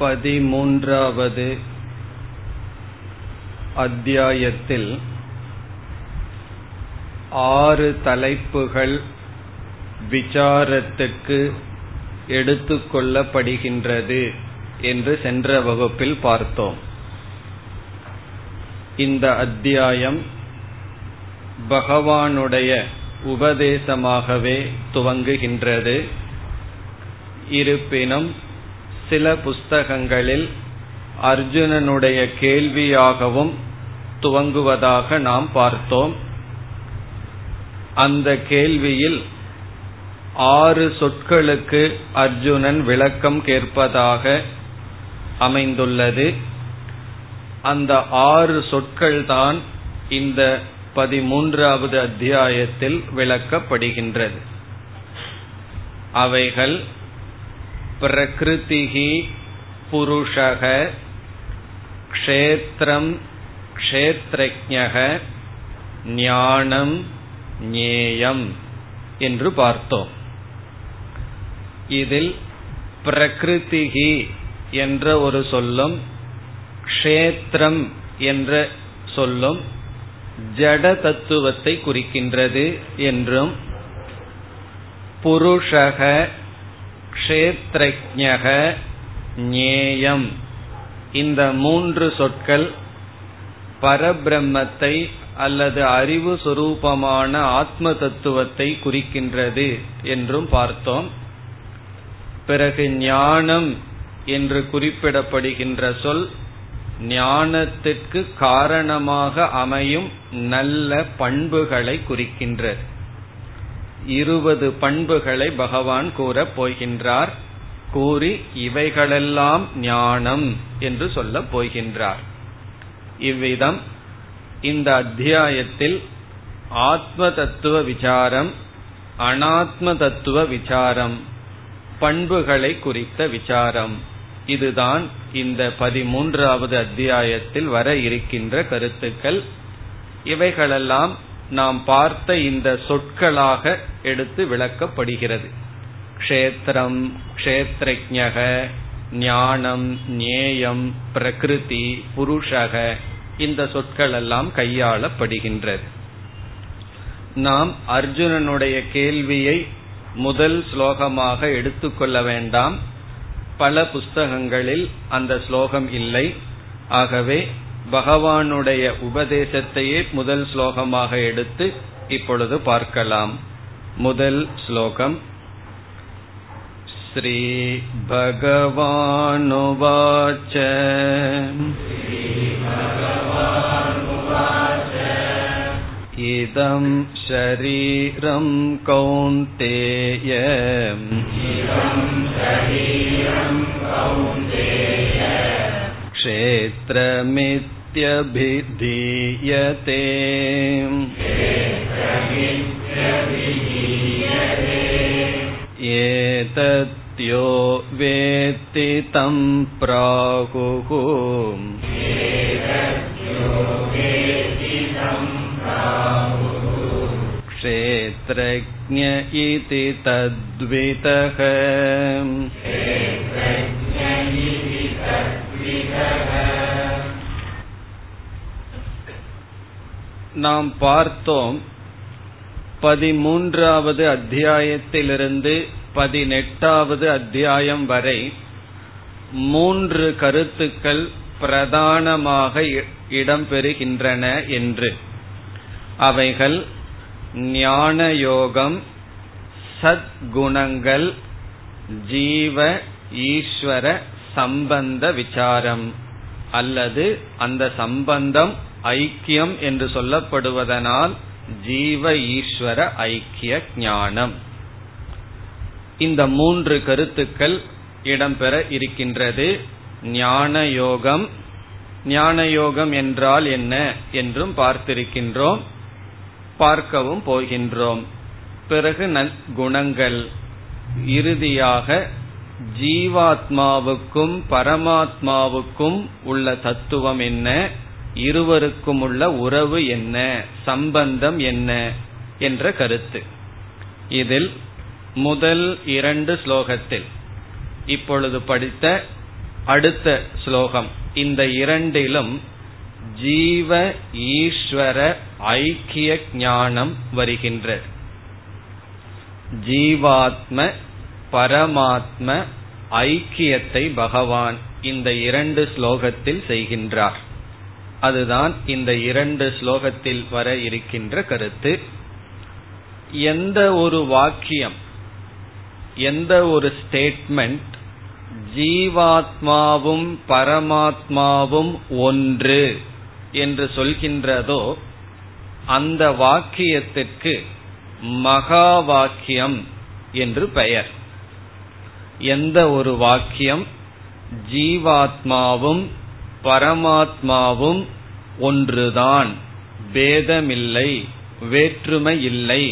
13வது அத்தியாயத்தில் 6 தலைப்புகள் விசாரத்துக்கு எடுத்துக்கொள்ளப்படுகின்றது என்று சென்ற வகுப்பில் பார்த்தோம். இந்த அத்தியாயம் பகவானுடைய உபதேசமாகவே துவங்குகின்றது. இருப்பினும் சில புஸ்தகங்களில் அர்ஜுனனுடைய கேள்வியாகவும் துவங்குவதாக நாம் பார்த்தோம். அந்த கேள்வியில் 6 சொற்களுக்கு அர்ஜுனன் விளக்கம் கேட்பதாக அமைந்துள்ளது. அந்த 6 சொற்கள்தான் இந்த 13வது அத்தியாயத்தில் விளக்கப்படுகின்றது. அவைகள் பிரகிருதிஹி புருஷக க்ஷேத்ரம் க்ஷேத்ரஜ்ஞக ஞானம் ஞேயம் என்று பார்த்தோம். இதில் பிரகிருதிஹி என்ற ஒரு சொல்லும் க்ஷேத்ரம் என்ற சொல்லும் ஜட தத்துவத்தை குறிக்கின்றது என்றும், புருஷக க்ஷேத்ரஜ்ஞக ஞேயம் இந்த 3 சொற்கள் பரபிரம்மத்தை அல்லது அறிவு சுரூபமான ஆத்ம தத்துவத்தை குறிக்கின்றது என்றும் பார்த்தோம். பிறகு ஞானம் என்று குறிப்பிடப்படுகின்ற சொல் ஞானத்திற்கு காரணமாக அமையும் நல்ல பண்புகளை குறிக்கின்றது. 20 பண்புகளை பகவான் கூறப் போகின்றார். கூறி இவைகளெல்லாம் ஞானம் என்று சொல்லப் போகின்றார். இவ்விதம் இந்த அத்தியாயத்தில் ஆத்ம தத்துவ விசாரம், அனாத்ம தத்துவ விசாரம், பண்புகளை குறித்த விசாரம், இதுதான் இந்த 13வது அத்தியாயத்தில் வர இருக்கின்ற கருத்துக்கள். இவைகளெல்லாம் நாம் பார்த்த இந்த சொற்களாக எடுத்து விளக்கப்படுகிறது. க்ஷேத்ரம் க்ஷேத்ரஜ்ஞக ஞானம் ஞேயம் பிரகிருதி புருஷக இந்த சொற்களெல்லாம் கையாளப்படுகின்றது. நாம் அர்ஜுனனுடைய கேள்வியை முதல் ஸ்லோகமாக எடுத்துக்கொள்ள வேண்டாம். பல புஸ்தகங்களில் அந்த ஸ்லோகம் இல்லை. ஆகவே பகவானுடைய உபதேசத்தையே முதல் ஸ்லோகமாக எடுத்து இப்பொழுது பார்க்கலாம். முதல் ஸ்லோகம். ஸ்ரீ பகவானுவாச இதம் ஷரீரம் கௌந்தேய க்ஷேத்ரமித்யபிதீயதே ஏதத்யோ வேத்தி தம் ப்ராகுஹு க்ஷேத்ரஜ்ஞ இதி தத்விதஹ நாம் பார்த்தோம். 13வது அத்தியாயத்திலிருந்து 18வது அத்தியாயம் வரை 3 கருத்துக்கள் பிரதானமாக இடம்பெறுகின்றன என்று. அவைகள் ஞானயோகம், சத்குணங்கள், ஜீவ ஈஸ்வர சம்பந்த விசாரம் அல்லது அந்த சம்பந்தம் ஐக்கியம் என்று சொல்லப்படுவதனால் ஜீவ ஈஸ்வர ஐக்கிய ஞானம். இந்த 3 கருத்துக்கள் இடம்பெற இருக்கின்றது. ஞானயோகம், ஞானயோகம் என்றால் என்ன என்றும் பார்த்திருக்கின்றோம், பார்க்கவும் போகின்றோம். பிறகு நற்குணங்கள், இறுதியாக ஜீவாத்மாவுக்கும் பரமாத்மாவுக்கும் உள்ள தத்துவம் என்ன, இருவருக்கும் உள்ள உறவு என்ன, சம்பந்தம் என்ன என்ற கருத்து. இதில் முதல் 2 ஸ்லோகத்தில் இப்பொழுது படித்த அடுத்த ஸ்லோகம். இந்த இரண்டிலும் ஜீவ ஈஸ்வர ஐக்கிய ஞானம் வருகின்ற ஜீவாத்ம பரமாத்ம ஐக்கியத்தை பகவான் இந்த இரண்டு ஸ்லோகத்தில் செய்கின்றார். அதுதான் இந்த இரண்டு ஸ்லோகத்தில் வர இருக்கின்ற கருத்து. எந்த ஒரு வாக்கியம், எந்த ஒரு ஸ்டேட்மெண்ட் ஜீவாத்மாவும் பரமாத்மாவும் ஒன்று என்று சொல்கின்றதோ அந்த வாக்கியத்திற்கு மகா வாக்கியம் என்று பெயர். எந்த ஒரு வாக்கியம் ஜீவாத்மாவும் பரமாத்மாவும் ஒன்றுதான், பேதமில்லை, வேற்றுமை இல்லை,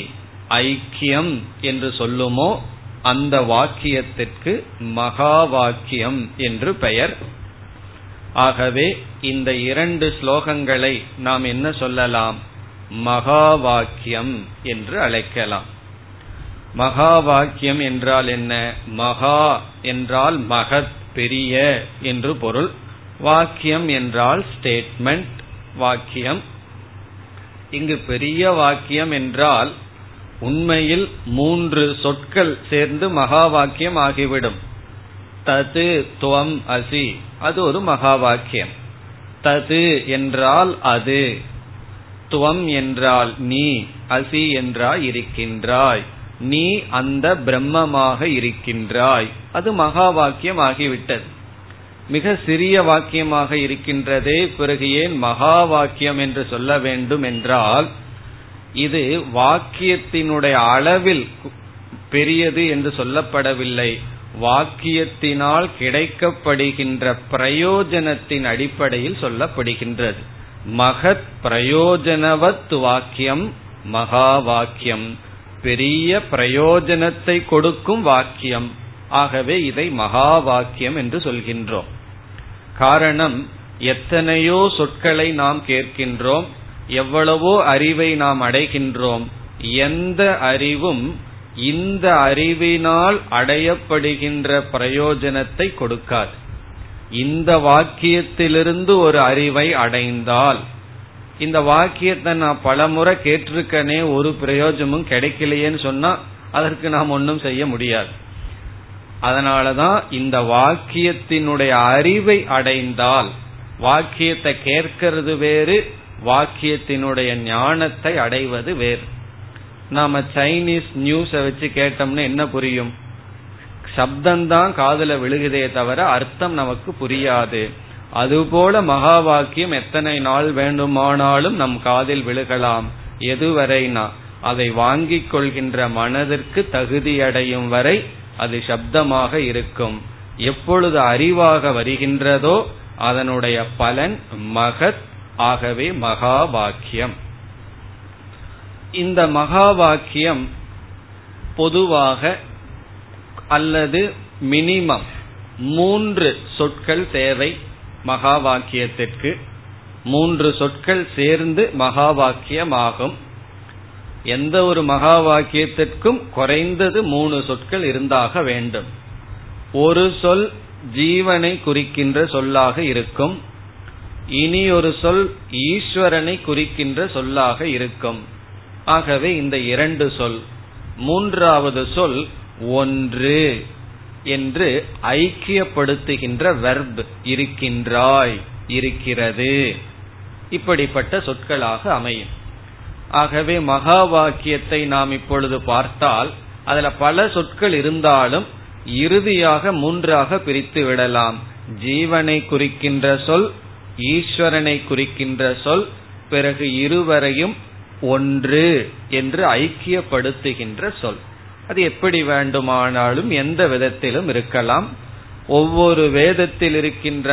ஐக்கியம் என்று சொல்லுமோ அந்த வாக்கியத்திற்கு மகா வாக்கியம் என்று பெயர். ஆகவே இந்த இரண்டு ஸ்லோகங்களை நாம் என்ன சொல்லலாம்? மகா வாக்கியம் என்று அழைக்கலாம். மகா வாக்கியம் என்றால் என்ன? மகா என்றால் மகத், பெரிய என்று பொருள். வாக்கியம் என்றால் ஸ்டேட்மெண்ட், வாக்கியம். இங்கு பெரிய வாக்கியம் என்றால் உண்மையில் மூன்று சொற்கள் சேர்ந்து மகா வாக்கியம் ஆகிவிடும். தது துவம் அசி, அது ஒரு மகா வாக்கியம். தது என்றால் அது, துவம் என்றால் நீ, அசி என்றால் இருக்கின்றாய், நீ அந்த பிரம்மமாக இருக்கின்றாய். அது மகா வாக்கியம் ஆகிவிட்டது. மிக சிறிய வாக்கியமாக இருக்கின்றதே, பிறகு ஏன் மகா வாக்கியம் என்று சொல்ல வேண்டும் என்றால் இது வாக்கியத்தினுடைய அளவில் பெரியது என்று சொல்லப்படவில்லை, வாக்கியத்தினால் கிடைக்கப்படுகின்ற பிரயோஜனத்தின் அடிப்படையில் சொல்லப்படுகின்றது. மகத் பிரயோஜனவத் வாக்கியம் மகா வாக்கியம், பெரிய பிரயோஜனத்தை கொடுக்கும் வாக்கியம். ஆகவே இதை மகா வாக்கியம் என்று சொல்கின்றோம். காரணம், எத்தனையோ சொற்களை நாம் கேட்கின்றோம், எவ்வளவோ அறிவை நாம் அடைகின்றோம். எந்த அறிவும் இந்த அறிவினால் அடையப்படுகின்ற பிரயோஜனத்தை கொடுக்காது. இந்த வாக்கியத்திலிருந்து ஒரு அறிவை அடைந்தால், இந்த வாக்கியத்தை நான் பலமுறை கேட்டிருக்கனே, ஒரு பிரயோஜனமும் கிடைக்கலையேன்னு சொன்னா அதற்கு நாம் ஒன்றும் செய்ய முடியாது. அதனாலதான் இந்த வாக்கியத்தினுடைய அறிவை அடைந்தால், வாக்கியத்தை கேட்கிறது வேறு, வாக்கியத்தினுடைய ஞானத்தை அடைவது வேறு. நாம சைனீஸ் நியூஸை வச்சு கேட்டோம்னு என்ன புரியும்? சப்தம்தான் காதுல விழுகுதே தவிர அர்த்தம் நமக்கு புரியாது. அதுபோல மகா வாக்கியம் எத்தனை நாள் வேண்டுமானாலும் நம் காதில் விழுகலாம். எதுவரைனா அதை வாங்கிக் கொள்கின்ற மனதிற்கு தகுதியடையும் வரை அது சப்தமாக இருக்கும். எப்பொழுது அறிவாக வருகின்றதோ அதனுடைய பலன் மகத். ஆகவே மகா வாக்கியம். இந்த மகா வாக்கியம் பொதுவாக அல்லது மினிமம் மூன்று சொற்கள் தேவை மகா வாக்கியத்திற்கு. மூன்று சொற்கள் சேர்ந்து மகா வாக்கியமாகும். எந்த ஒரு மகா வாக்கியத்திற்கும் குறைந்தது மூணு சொற்கள் இருந்தாக வேண்டும். ஒரு சொல் ஜீவனை குறிக்கின்ற சொல்லாக இருக்கும், இனி ஒரு சொல் ஈஸ்வரனை குறிக்கின்ற சொல்லாக இருக்கும். ஆகவே இந்த இரண்டு சொல், மூன்றாவது சொல் ஒன்று என்று ஐக்கியப்படுத்துகின்ற வெர்ப் இருக்கின்றாய், இருக்கிறது, இப்படிப்பட்ட சொற்களாக அமையும். ஆகவே மகா வாக்கியத்தை நாம் இப்பொழுது பார்த்தால் அதுல பல சொற்கள் இருந்தாலும் இறுதியாக மூன்றாக பிரித்து விடலாம். ஜீவனை குறிக்கின்ற சொல், ஈஸ்வரனை குறிக்கின்ற சொல், பிறகு இருவரையும் ஒன்று என்று ஐக்கியப்படுத்துகின்ற சொல். அது எப்படி வேண்டுமானாலும் எந்த விதத்திலும் இருக்கலாம். ஒவ்வொரு வேதத்தில் இருக்கின்ற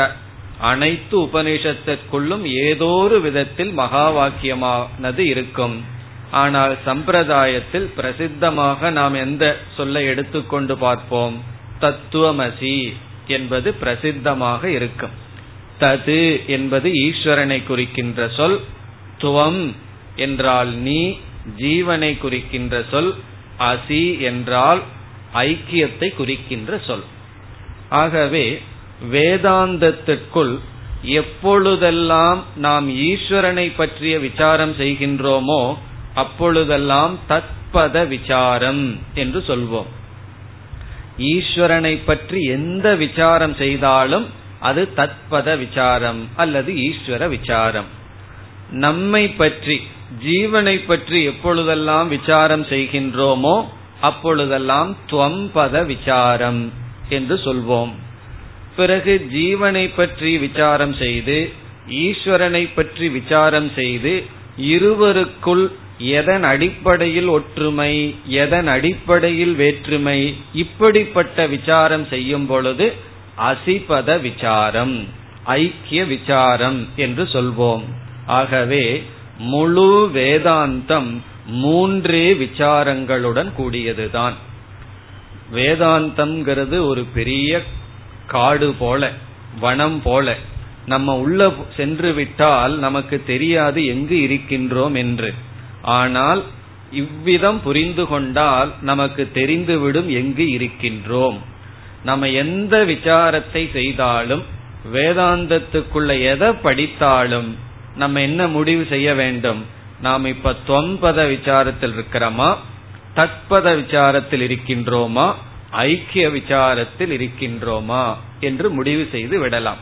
அனைத்து உபநிஷத்திற்குள்ளும் ஏதோ ஒரு விதத்தில் மகா வாக்கியமானது இருக்கும். ஆனால் சம்பிரதாயத்தில் பிரசித்தமாக நாம் எந்த சொல்லை எடுத்துக்கொண்டு பார்ப்போம்? தத்துவமசி என்பது பிரசித்தமாக இருக்கும். தது என்பது ஈஸ்வரனை குறிக்கின்ற சொல், துவம் என்றால் நீ, ஜீவனை குறிக்கின்ற சொல், அசி என்றால் ஐக்கியத்தை குறிக்கின்ற சொல். ஆகவே வேதாந்தத்திற்குள் எப்பொழுதெல்லாம் நாம் ஈஸ்வரனை பற்றிய விசாரம் செய்கின்றோமோ அப்பொழுதெல்லாம் தத்பத விசாரம் என்று சொல்வோம். ஈஸ்வரனை பற்றி எந்த விசாரம் செய்தாலும் அது தத்பத விசாரம் அல்லது ஈஸ்வர விசாரம். நம்மை பற்றி, ஜீவனை பற்றி எப்பொழுதெல்லாம் விசாரம் செய்கின்றோமோ அப்பொழுதெல்லாம் துவம்பத விசாரம் என்று சொல்வோம். பிறகு ஜீவனை பற்றி விசாரம் செய்து ஈஸ்வரனை பற்றி விசாரம் செய்து இருவருக்குள் எதன் அடிப்படையில் ஒற்றுமை, எதன் அடிப்படையில் வேற்றுமை, இப்படிப்பட்ட விசாரம் செய்யும் பொழுது அசிபத விசாரம், ஐக்கிய விசாரம் என்று சொல்வோம். ஆகவே முழு வேதாந்தம் மூன்றே விசாரங்களுடன் கூடியதுதான். வேதாந்தம்ங்கிறது ஒரு பெரிய காடு போல, வனம் போல. நம்ம உள்ள சென்று விட்டால் நமக்கு தெரியாது எங்கு இருக்கின்றோம் என்று. ஆனால் இவ்விதம் புரிந்து கொண்டால் நமக்கு தெரிந்துவிடும் எங்கு இருக்கின்றோம். நம்ம எந்த விசாரத்தை செய்தாலும், வேதாந்தத்துக்குள்ள எதை படித்தாலும் நம்ம என்ன முடிவு செய்ய வேண்டும்? நாம் இப்ப தொம்பத விசாரத்தில் இருக்கிறோமா, தத்பத விசாரத்தில் இருக்கின்றோமா, ஐக்கிய விசாரத்தில் இருக்கின்றோமா என்று முடிவு செய்து விடலாம்.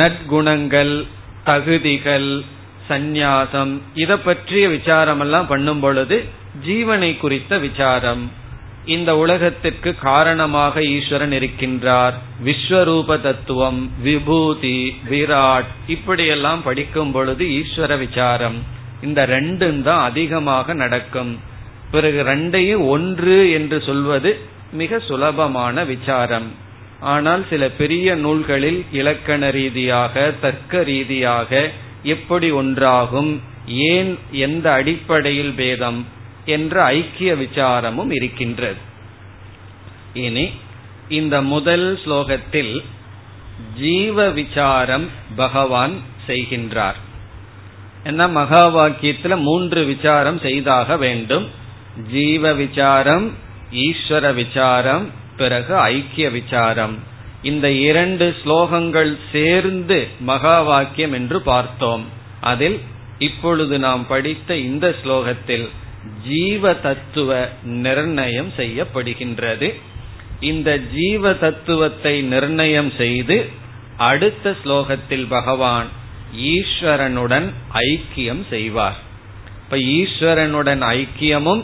நற்குணங்கள், தகுதிகள், சந்நியாசம், இதை பற்றிய விசாரம் எல்லாம் பண்ணும் பொழுது ஜீவனை குறித்த விசாரம், இந்த உலகத்திற்கு காரணமாக ஈஸ்வரன் இருக்கின்றார், விஸ்வரூப தத்துவம், விபூதி, விராட், இப்படியெல்லாம் படிக்கும் பொழுது ஈஸ்வர விசாரம், இந்த ரெண்டும் தான் அதிகமாக நடக்கும். பிறகு ரெண்டையும் ஒன்று என்று சொல்வது மிக சுலபமான விசாரம். ஆனால் சில பெரிய நூல்களில் இலக்கண ரீதியாக, தர்க்க ரீதியாக எப்படி ஒன்றாகும், ஏன், எந்த அடிப்படையில் பேதம் என்ற ஐக்கிய விசாரமும் இருக்கின்றது. இனி இந்த முதல் ஸ்லோகத்தில் ஜீவ விசாரம் பகவான் செய்கின்றார். என்ன மகா வாக்கியத்துல மூன்று விசாரம் செய்தாக வேண்டும். ஜீவ விசாரம், ஈஸ்வர விசாரம், பிறகு ஐக்கிய விசாரம். இந்த இரண்டு ஸ்லோகங்கள் சேர்ந்து மகா வாக்கியம் என்று பார்த்தோம். அதில் இப்பொழுது நாம் படித்த இந்த ஸ்லோகத்தில் ஜீவ தத்துவ நிர்ணயம் செய்யப்படுகின்றது. இந்த ஜீவ தத்துவத்தை நிர்ணயம் செய்து அடுத்த ஸ்லோகத்தில் பகவான் ஈஸ்வரனுடன் ஐக்கியம் செய்வார். இப்ப ஈஸ்வரனுடன் ஐக்கியமும்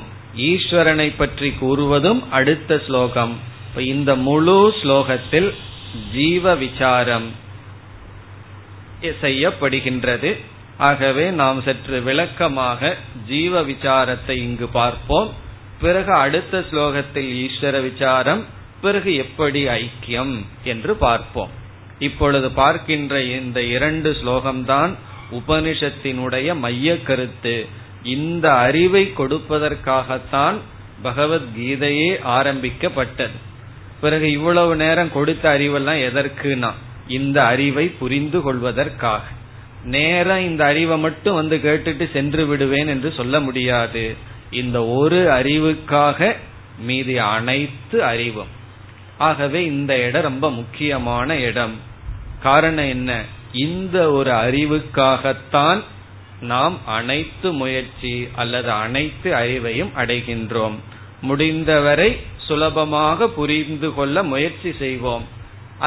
ஈஸ்வரனை பற்றி கூறுவதும் அடுத்த ஸ்லோகம். இந்த முழு ஸ்லோகத்தில் ஜீவ விசாரம் செய்யப்படுகின்றது. ஆகவே நாம் சற்று விளக்கமாக ஜீவ விசாரத்தை இங்கு பார்ப்போம். பிறகு அடுத்த ஸ்லோகத்தில் ஈஸ்வர விசாரம், பிறகு எப்படி ஐக்கியம் என்று பார்ப்போம். இப்பொழுது பார்க்கின்ற இந்த இரண்டு ஸ்லோகம்தான் உபனிஷத்தினுடைய மைய கருத்து. இந்த அறிவை கொடுப்பதற்காகத்தான் பகவத்கீதையே ஆரம்பிக்கப்பட்டது. பிறகு இவ்வளவு நேரம் கொடுத்த அறிவெல்லாம் எதற்குனா இந்த அறிவை புரிந்து கொள்வதற்காக. நேரம் இந்த அறிவை மட்டும் வந்து கேட்டுட்டு சென்று விடுவேன் என்று சொல்ல முடியாது. இந்த ஒரு அறிவுக்காக மீதி அனைத்து அறிவும். ஆகவே இந்த இடம் ரொம்ப முக்கியமான இடம். காரணம் என்ன? இந்த ஒரு அறிவுக்காகத்தான் நாம் அனைத்து முயற்சி அல்லது அனைத்து அறிவையும் அடைகின்றோம். முடிந்தவரை சுலபமாக புரிந்து கொள்ள முயற்சி செய்வோம்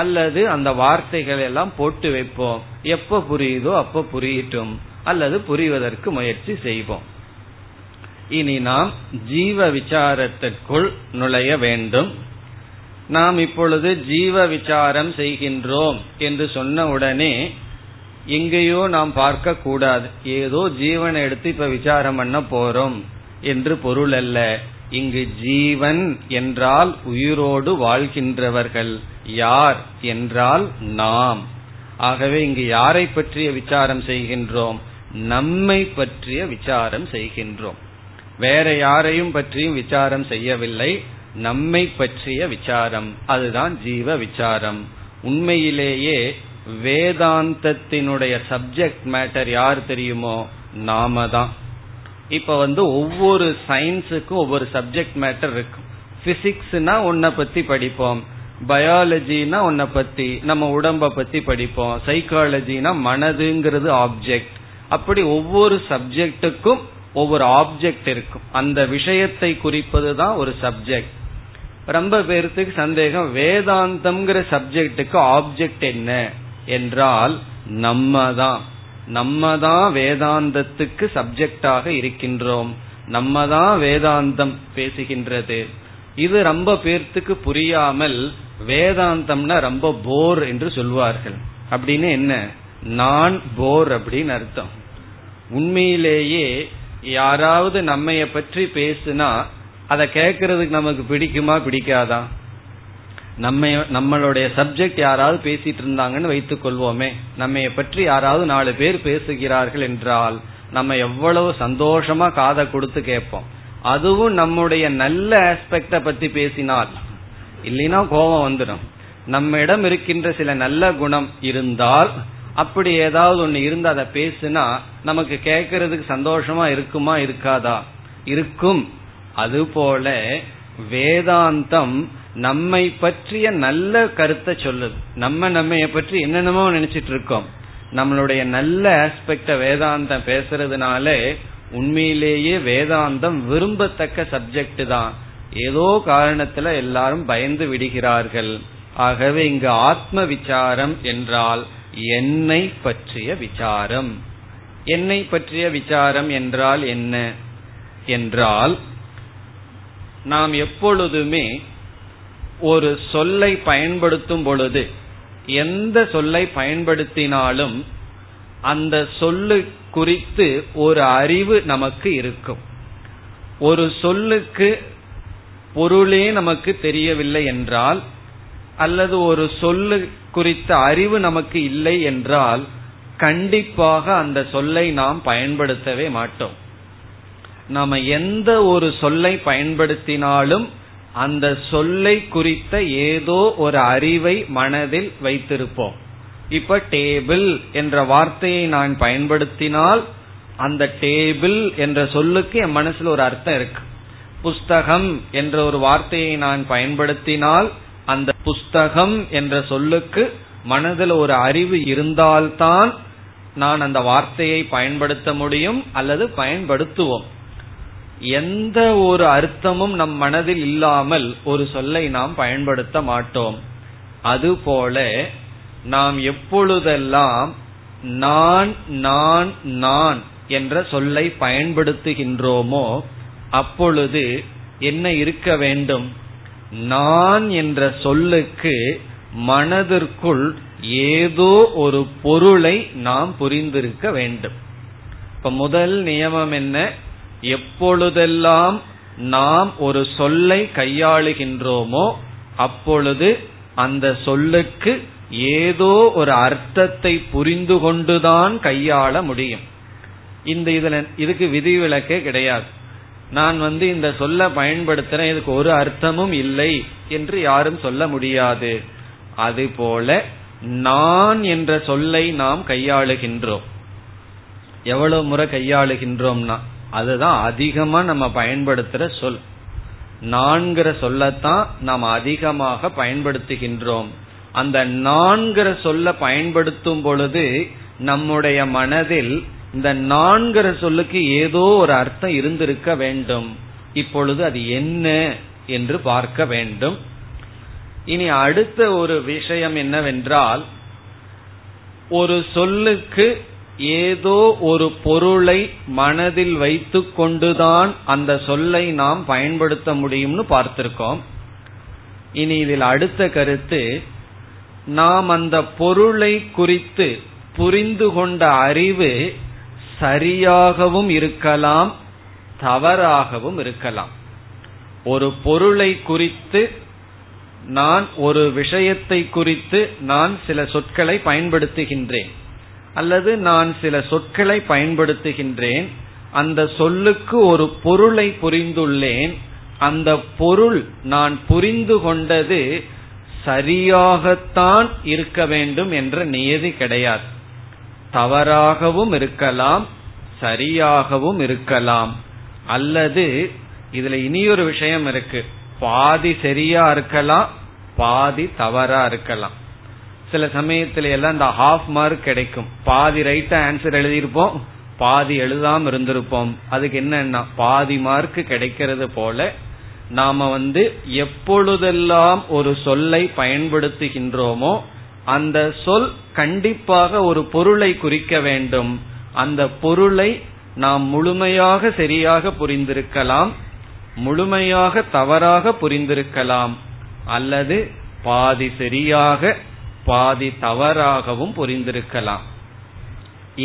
அல்லது அந்த வார்த்தைகள் எல்லாம் போட்டு வைப்போம். எப்ப புரியுதோ அப்ப புரியட்டும் அல்லது புரிவதற்கு முயற்சி செய்வோம். இனி நாம் ஜீவ விசாரத்திற்குள் நுழைய வேண்டும். நாம் இப்பொழுது ஜீவ விசாரம் செய்கின்றோம் என்று சொன்ன உடனே எங்கேயோ நாம் பார்க்க கூடாது. ஏதோ ஜீவனை எடுத்து இப்ப விசாரம் பண்ண போறோம் என்று பொருள் அல்ல. இங்கு ஜீவன் என்றால் உயிரோடு வாழ்கின்றவர்கள், யார் என்றால் நாம். ஆகவே இங்கு யாரை பற்றிய விசாரம் செய்கின்றோம்? நம்மை பற்றிய விசாரம் செய்கின்றோம். வேற யாரையும் பற்றியும் விசாரம் செய்யவில்லை, நம்மை பற்றிய விசாரம். அதுதான் ஜீவ விசாரம். உண்மையிலேயே வேதாந்தத்தினுடைய சப்ஜெக்ட் மேட்டர் யார் தெரியுமோ? நாம தான். இப்ப ஒவ்வொரு சயின்ஸுக்கும் ஒவ்வொரு சப்ஜெக்ட் மேட்டர் இருக்கும். பிசிக்ஸ்னா ஒன்ன பத்தி படிப்போம், பயாலஜினா உன்னை பத்தி, நம்ம உடம்ப பத்தி படிப்போம். சைக்காலஜினா மனதுங்கிறது ஆப்ஜெக்ட். அப்படி ஒவ்வொரு சப்ஜெக்டுக்கும் ஒவ்வொரு ஆப்ஜெக்ட் இருக்கும். அந்த விஷயத்தை குறிப்பதுதான் ஒரு சப்ஜெக்ட். ரொம்ப பேருக்கு சந்தேகம், வேதாந்தம்ங்கிற சப்ஜெக்டுக்கு ஆப்ஜெக்ட் என்ன என்றால் நம்ம தான் வேதாந்தத்துக்கு சப்ஜெக்டாக இருக்கின்றோம், நம்ம தான் வேதாந்தம் பேசுகின்றது. இது ரொம்ப பேர்த்துக்கு புரியாமல் வேதாந்தம்னா ரொம்ப போர் என்று சொல்வார்கள். அப்படின்னு என்ன, நான் போர் அப்படின்னு அர்த்தம். உண்மையிலேயே யாராவது நம்மைய பற்றி பேசுனா அதை கேட்கறதுக்கு நமக்கு பிடிக்குமா பிடிக்காதா? நம்மளுடைய சப்ஜெக்ட் யாராவது பேசிட்டு இருந்தாங்கன்னு வைத்துக் கொள்வோமே, நம்மைய பற்றி யாராவது 4 பேர் பேசுகிறார்கள் என்றால் நம்ம எவ்வளவு சந்தோஷமா காதை கொடுத்து கேட்போம். அதுவும் நம்முடைய நல்ல ஆஸ்பெக்ட பத்தி பேசினால், இல்லைன்னா கோபம் வந்துடும். நம்ம இடம் இருக்கின்ற சில நல்ல குணம் இருந்தால், அப்படி ஏதாவது ஒண்ணு இருந்து அதை பேசுனா நமக்கு கேட்கறதுக்கு சந்தோஷமா இருக்குமா இருக்காதா? இருக்கும். அதுபோல வேதாந்தம் நம்மை பற்றிய நல்ல கருத்தை சொல்லுது. நம்ம பற்றி என்னென்னமோ நினைச்சிட்டு இருக்கோம். நம்மளுடைய நல்ல ஆஸ்பெக்ட வேதாந்தம் பேசுறதுனால உண்மையிலேயே வேதாந்தம் விரும்பத்தக்க சப்ஜெக்ட் தான். ஏதோ காரணத்துல எல்லாரும் பயந்து விடுகிறார்கள். ஆகவே இங்கு ஆத்ம விசாரம் என்றால் என்னை பற்றிய விசாரம். என்னை பற்றிய விசாரம் என்றால் என்ன என்றால், நாம் எப்பொழுதுமே ஒரு சொல்லை பயன்படுத்தும் பொழுது, எந்த சொல்லை பயன்படுத்தினாலும் அந்த சொல்லு குறித்து ஒரு அறிவு நமக்கு இருக்கும். ஒரு சொல்லுக்கு பொருளே நமக்கு தெரியவில்லை என்றால், அல்லது ஒரு சொல்லு குறித்த அறிவு நமக்கு இல்லை என்றால், கண்டிப்பாக அந்த சொல்லை நாம் பயன்படுத்தவே மாட்டோம். நாம எந்த ஒரு சொல்லை பயன்படுத்தினாலும் அந்த சொல்லை குறித்த ஏதோ ஒரு அறிவை மனதில் வைத்திருப்போம். இப்ப டேபிள் என்ற வார்த்தையை நான் பயன்படுத்தினால் அந்த டேபிள் என்ற சொல்லுக்கு என் மனசுல ஒரு அர்த்தம் இருக்கு. புஸ்தகம் என்ற ஒரு வார்த்தையை நான் பயன்படுத்தினால் அந்த புஸ்தகம் என்ற சொல்லுக்கு மனதில் ஒரு அறிவு இருந்தால்தான் நான் அந்த வார்த்தையை பயன்படுத்த முடியும் அல்லது பயன்படுத்துவோம். எந்த ஒரு அர்த்தமும் நம் மனதில் இல்லாமல் ஒரு சொல்லை நாம் பயன்படுத்த மாட்டோம். அதுபோல நாம் எப்பொழுதெல்லாம் நான் நான் நான் என்ற சொல்லை பயன்படுத்துகின்றோமோ அப்பொழுது என்ன இருக்க வேண்டும்? நான் என்ற சொல்லுக்கு மனதிற்குள் ஏதோ ஒரு பொருளை நாம் புரிந்திருக்க வேண்டும். இப்ப முதல் நியமம் என்ன? எப்பொழுதெல்லாம் நாம் ஒரு சொல்லை கையாளுகின்றோமோ அப்பொழுது அந்த சொல்லுக்கு ஏதோ ஒரு அர்த்தத்தை புரிந்து கொண்டுதான் கையாள முடியும். இதுக்கு விதிவிலக்கே கிடையாது. நான் இந்த சொல்ல பயன்படுத்துறேன், இதுக்கு ஒரு அர்த்தமும் இல்லை என்று யாரும் சொல்ல முடியாது. அதுபோல நான் என்ற சொல்லை நாம் கையாளுகின்றோம். எவ்வளவு முறை கையாளுகின்றோம்னா அதுதான் அதிகமா நம்ம பயன்படுத்துற சொல். நான்கிற சொல்லத்தான் நாம் அதிகமாக பயன்படுத்துகின்றோம். அந்த நான்கிற சொல்ல பயன்படுத்தும் பொழுது நம்முடைய மனதில் இந்த நான்கிற சொல்லுக்கு ஏதோ ஒரு அர்த்தம் இருந்திருக்க வேண்டும். இப்பொழுது அது என்ன என்று பார்க்க வேண்டும். இனி அடுத்த ஒரு விஷயம் என்னவென்றால், ஒரு சொல்லுக்கு ஏதோ ஒரு பொருளை மனதில் வைத்து கொண்டுதான் அந்த சொல்லை நாம் பயன்படுத்த முடியும்னு பார்த்திருக்கோம். இனி இதில் அடுத்த கருத்து, நாம் அந்த பொருளை குறித்து புரிந்து கொண்ட அறிவு சரியாகவும் இருக்கலாம் தவறாகவும் இருக்கலாம். ஒரு பொருளை குறித்து நான், ஒரு விஷயத்தை குறித்து நான் சில சொற்களை பயன்படுத்துகின்றேன் அல்லது நான் சில சொற்களை பயன்படுத்துகின்றேன். அந்த சொல்லுக்கு ஒரு பொருளை புரிந்துள்ளேன். அந்த பொருள் நான் புரிந்து கொண்டது சரியாகத்தான் இருக்க வேண்டும் என்ற நியதி கிடையாது. தவறாகவும் இருக்கலாம் சரியாகவும் இருக்கலாம். அல்லது இதுல இனியொரு விஷயம் இருக்கு, பாதி சரியா இருக்கலாம் பாதி தவறா இருக்கலாம். சில சமயத்தில எல்லாம் இந்த ஹாஃப் மார்க் கிடைக்கும், பாதி ரைட்டா ஆன்சர் எழுதியிருப்போம், பாதி எழுதாம இருந்திருப்போம். அதுக்கு என்னன்னா பாதி மார்க் கிடைக்கிறது போல. நாம எப்பொழுதெல்லாம் ஒரு சொல்லை பயன்படுத்துகின்றோமோ அந்த சொல் கண்டிப்பாக ஒரு பொருளை குறிக்க வேண்டும். அந்த பொருளை நாம் முழுமையாக சரியாக புரிந்திருக்கலாம், முழுமையாக தவறாக புரிந்திருக்கலாம், அல்லது பாதி சரியாக பாதி தவறாகவும் புரிந்திருக்கலாம்.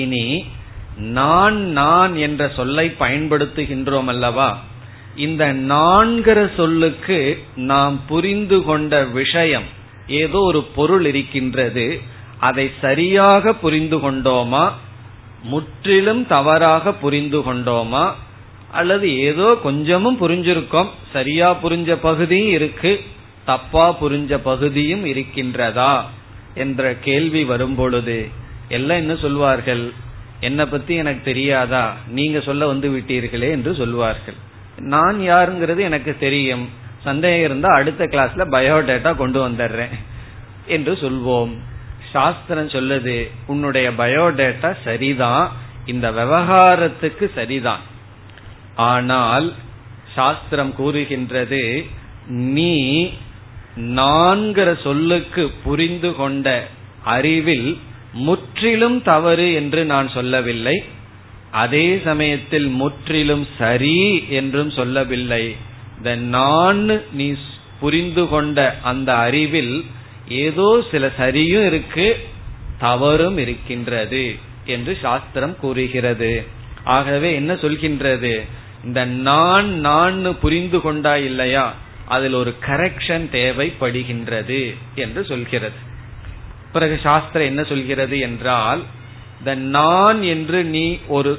இனி நான் நான் என்ற சொல்லை பயன்படுத்துகின்றோம் அல்லவா, இந்த நான்கிற சொல்லுக்கு நாம் புரிந்து கொண்ட விஷயம் ஏதோ ஒரு பொருள் இருக்கின்றது, அதை சரியாக புரிந்து கொண்டோமா, முற்றிலும் தவறாக புரிந்து கொண்டோமா, அல்லது ஏதோ கொஞ்சமும் புரிஞ்சிருக்கோம், சரியா புரிஞ்ச பகுதியும் இருக்கு தப்பா புரிஞ்ச பகுதியும் இருக்கின்றதா என்ற கேள்வி வரும்பொழுது எல்லாம் என்ன சொல்வார்கள், என்னை பத்தி எனக்கு தெரியாதா, நீங்க சொல்ல வந்து விட்டீர்களே என்று சொல்வார்கள். நான் யாருங்கிறது எனக்கு தெரியும், சந்தேகம் இருந்தா அடுத்த கிளாஸ்ல பயோடேட்டா கொண்டு வந்துடுறேன் என்று சொல்வோம். சாஸ்திரம் சொல்லுது உன்னுடைய பயோடேட்டா சரிதான், இந்த விவகாரத்துக்கு சரிதான். ஆனால் சாஸ்திரம் கூறுகின்றது நீ நான்கிற சொல்லுக்கு புரிந்து கொண்ட அறிவில் முற்றிலும் தவறு என்று நான் சொல்லவில்லை, அதே சமயத்தில் முற்றிலும் சரி என்றும் சொல்லவில்லை. நான் நீ புரிந்து கொண்ட அந்த அறிவில் ஏதோ சில சரியும் இருக்கு தவறும் இருக்கின்றது என்று சாஸ்திரம் கூறுகிறது. ஆகவே என்ன சொல்கின்றது, இந்த நான் நான் புரிந்து கொண்டா இல்லையா, அதில் ஒரு கரெக்ஷன் தேவைப்படுகின்றது என்று சொல்கிறது. பிறகு சாஸ்திரம் என்ன சொல்கிறது என்றால், இந்த நான் என்று நீ ஒரு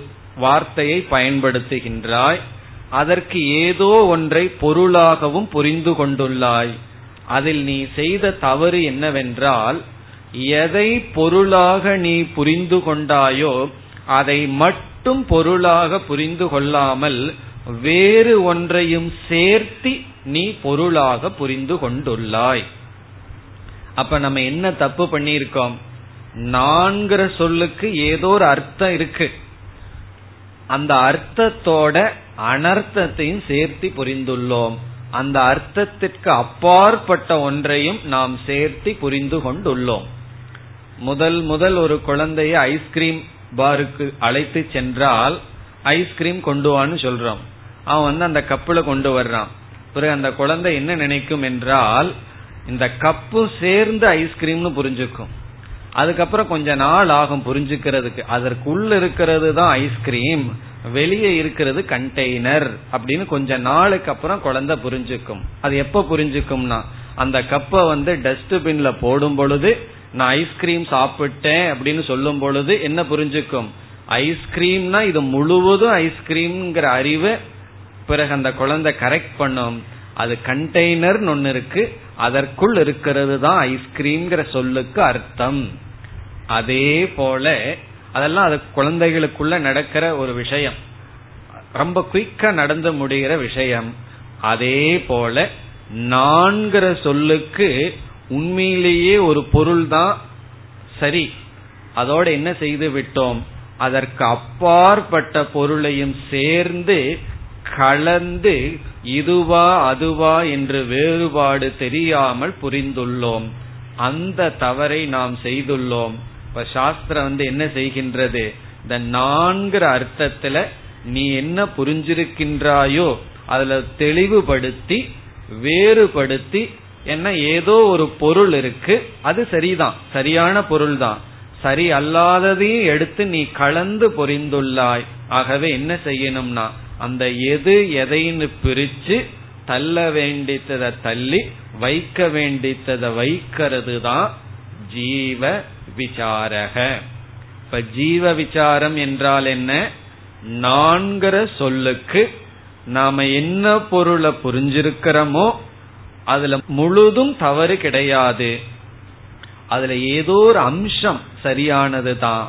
வார்த்தையை பயன்படுத்துகின்றாய், அதற்கு ஏதோ ஒன்றை பொருளாகவும் புரிந்து கொண்டுள்ளாய், அதில் நீ செய்த தவறு என்னவென்றால் எதை பொருளாக நீ புரிந்து கொண்டாயோ அதை மட்டும் பொருளாக புரிந்து கொள்ளாமல் வேறு ஒன்றையும் சேர்த்து நீ பொருளாக புரிந்து கொண்டுள்ளாய். அப்ப நம்ம என்ன தப்பு பண்ணியிருக்கோம், நான்கிற சொல்லுக்கு ஏதோ ஒரு அர்த்தம் இருக்கு, அந்த அர்த்தத்தோட அனர்த்தத்தையும் சேர்த்து புரிந்துள்ளோம், அந்த அர்த்தத்திற்கு அப்பாற்பட்ட ஒன்றையும் நாம் சேர்த்து புரிந்து கொண்டுள்ளோம். முதல் ஒரு குழந்தைய ஐஸ்கிரீம் பாருக்கு அழைத்து சென்றால் ஐஸ்கிரீம் கொண்டு வான்னு சொல்றோம், அவன் அந்த கப்புல கொண்டு வர்றான். பிறகு அந்த குழந்தை என்ன நினைக்கும் என்றால் இந்த கப்பு சேர்ந்து ஐஸ்கிரீம்னு புரிஞ்சுக்கும். அதுக்கப்புறம் கொஞ்ச நாள் ஆகும் புரிஞ்சுக்கிறதுக்கு, அதற்குள்ள இருக்கிறது தான் ஐஸ்கிரீம், வெளியே இருக்கிறது கண்டெய்னர் அப்படின்னு கொஞ்ச நாளுக்கு அப்புறம் குழந்தை புரிஞ்சுக்கும். அது எப்ப புரிஞ்சுக்கும்னா அந்த கப்பை டஸ்ட்பின்ல போடும் பொழுது நான் ஐஸ்கிரீம் சாப்பிட்டேன் அப்படின்னு சொல்லும் பொழுது என்ன புரிஞ்சுக்கும், ஐஸ்கிரீம்னா இது முழுவதும் ஐஸ்கிரீம்ங்கிற அறிவு. பிறகு அந்த குழந்தை கரெக்ட் பண்ணும், அது கண்டெய்னர் ஒன்னு இருக்கு, அதற்குள் இருக்கிறது தான் ஐஸ்கிரீம்ங்கிற சொல்லுக்கு அர்த்தம். அதே போல அதெல்லாம் அது குழந்தைகளுக்குள்ள நடக்கிற ஒரு விஷயம், ரொம்ப குயிக்கா நடந்து முடிகிற விஷயம். அதே போல நான்கிற சொல்லுக்கு உண்மையிலேயே ஒரு பொருள் தான் சரி, அதோட என்ன செய்து விட்டோம், அதற்கு அப்பாற்பட்ட பொருளையும் சேர்ந்து கலந்து இதுவா அதுவா என்று வேறுபாடு தெரியாமல் புரிந்துள்ளோம். அந்த தவறை நாம் செய்துள்ளோம். இப்ப சாஸ்திரம் என்ன செய்கின்றது, இந்த நான்கிற அர்த்தத்துல நீ என்ன புரிஞ்சிருக்கின்றாயோ அதுல தெளிவுபடுத்தி வேறுபடுத்தி, என்ன ஏதோ ஒரு பொருள் இருக்கு, அது சரிதான், சரியான பொருள் தான், சரி அல்லாததையும் எடுத்து நீ கலந்து புரிந்துள்ளாய். ஆகவே என்ன செய்யணும்னா அந்த எது எதைன்னு பிரிச்சு தள்ள வேண்டித்ததை தள்ளி வைக்க வேண்டித்ததை வைக்கிறது தான் ஜீவ விசாரக. இப்ப ஜீவ விசாரம் என்றால் என்ன, நான்கிற சொல்லுக்கு நாம என்ன பொருளை புரிஞ்சிருக்கிறோமோ அதுல முழுதும் தவறு கிடையாது, அதுல ஏதோ ஒரு அம்சம் சரியானது தான்,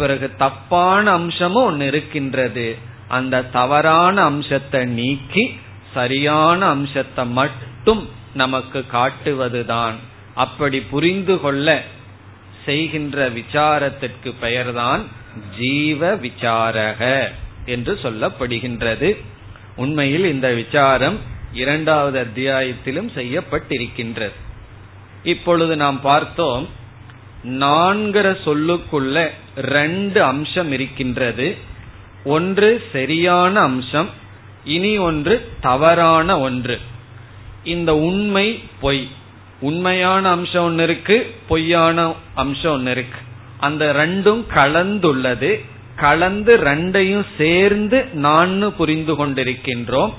பிறகு தப்பான அம்சமும் ஒன்னு இருக்கின்றது. அந்த தவறான அம்சத்தை நீக்கி சரியான அம்சத்தை மட்டும் நமக்கு காட்டுவதுதான். அப்படி புரிந்து கொள்ள செய்கின்ற விசாரத்திற்கு பெயர்தான் ஜீவ விசாரக என்று சொல்லப்படுகின்றது. உண்மையில் இந்த விசாரம் இரண்டாவது அத்தியாயத்திலும் செய்யப்பட்டிருக்கின்றது. இப்பொழுது நாம் பார்த்தோம், நான்கிற சொல்லுக்குள்ள ரெண்டு அம்சம் இருக்கின்றது. ஒன்று சரியான அம்சம், இனி ஒன்று தவறான ஒன்று. இந்த உண்மை பொய், உண்மையான அம்சம் ஒன்று இருக்கு, பொய்யான அம்சம் ஒன்று இருக்கு. அந்த ரெண்டும் கலந்துள்ளது. கலந்து ரெண்டையும் சேர்ந்து நான் புரிந்து கொண்டிருக்கின்றோம்.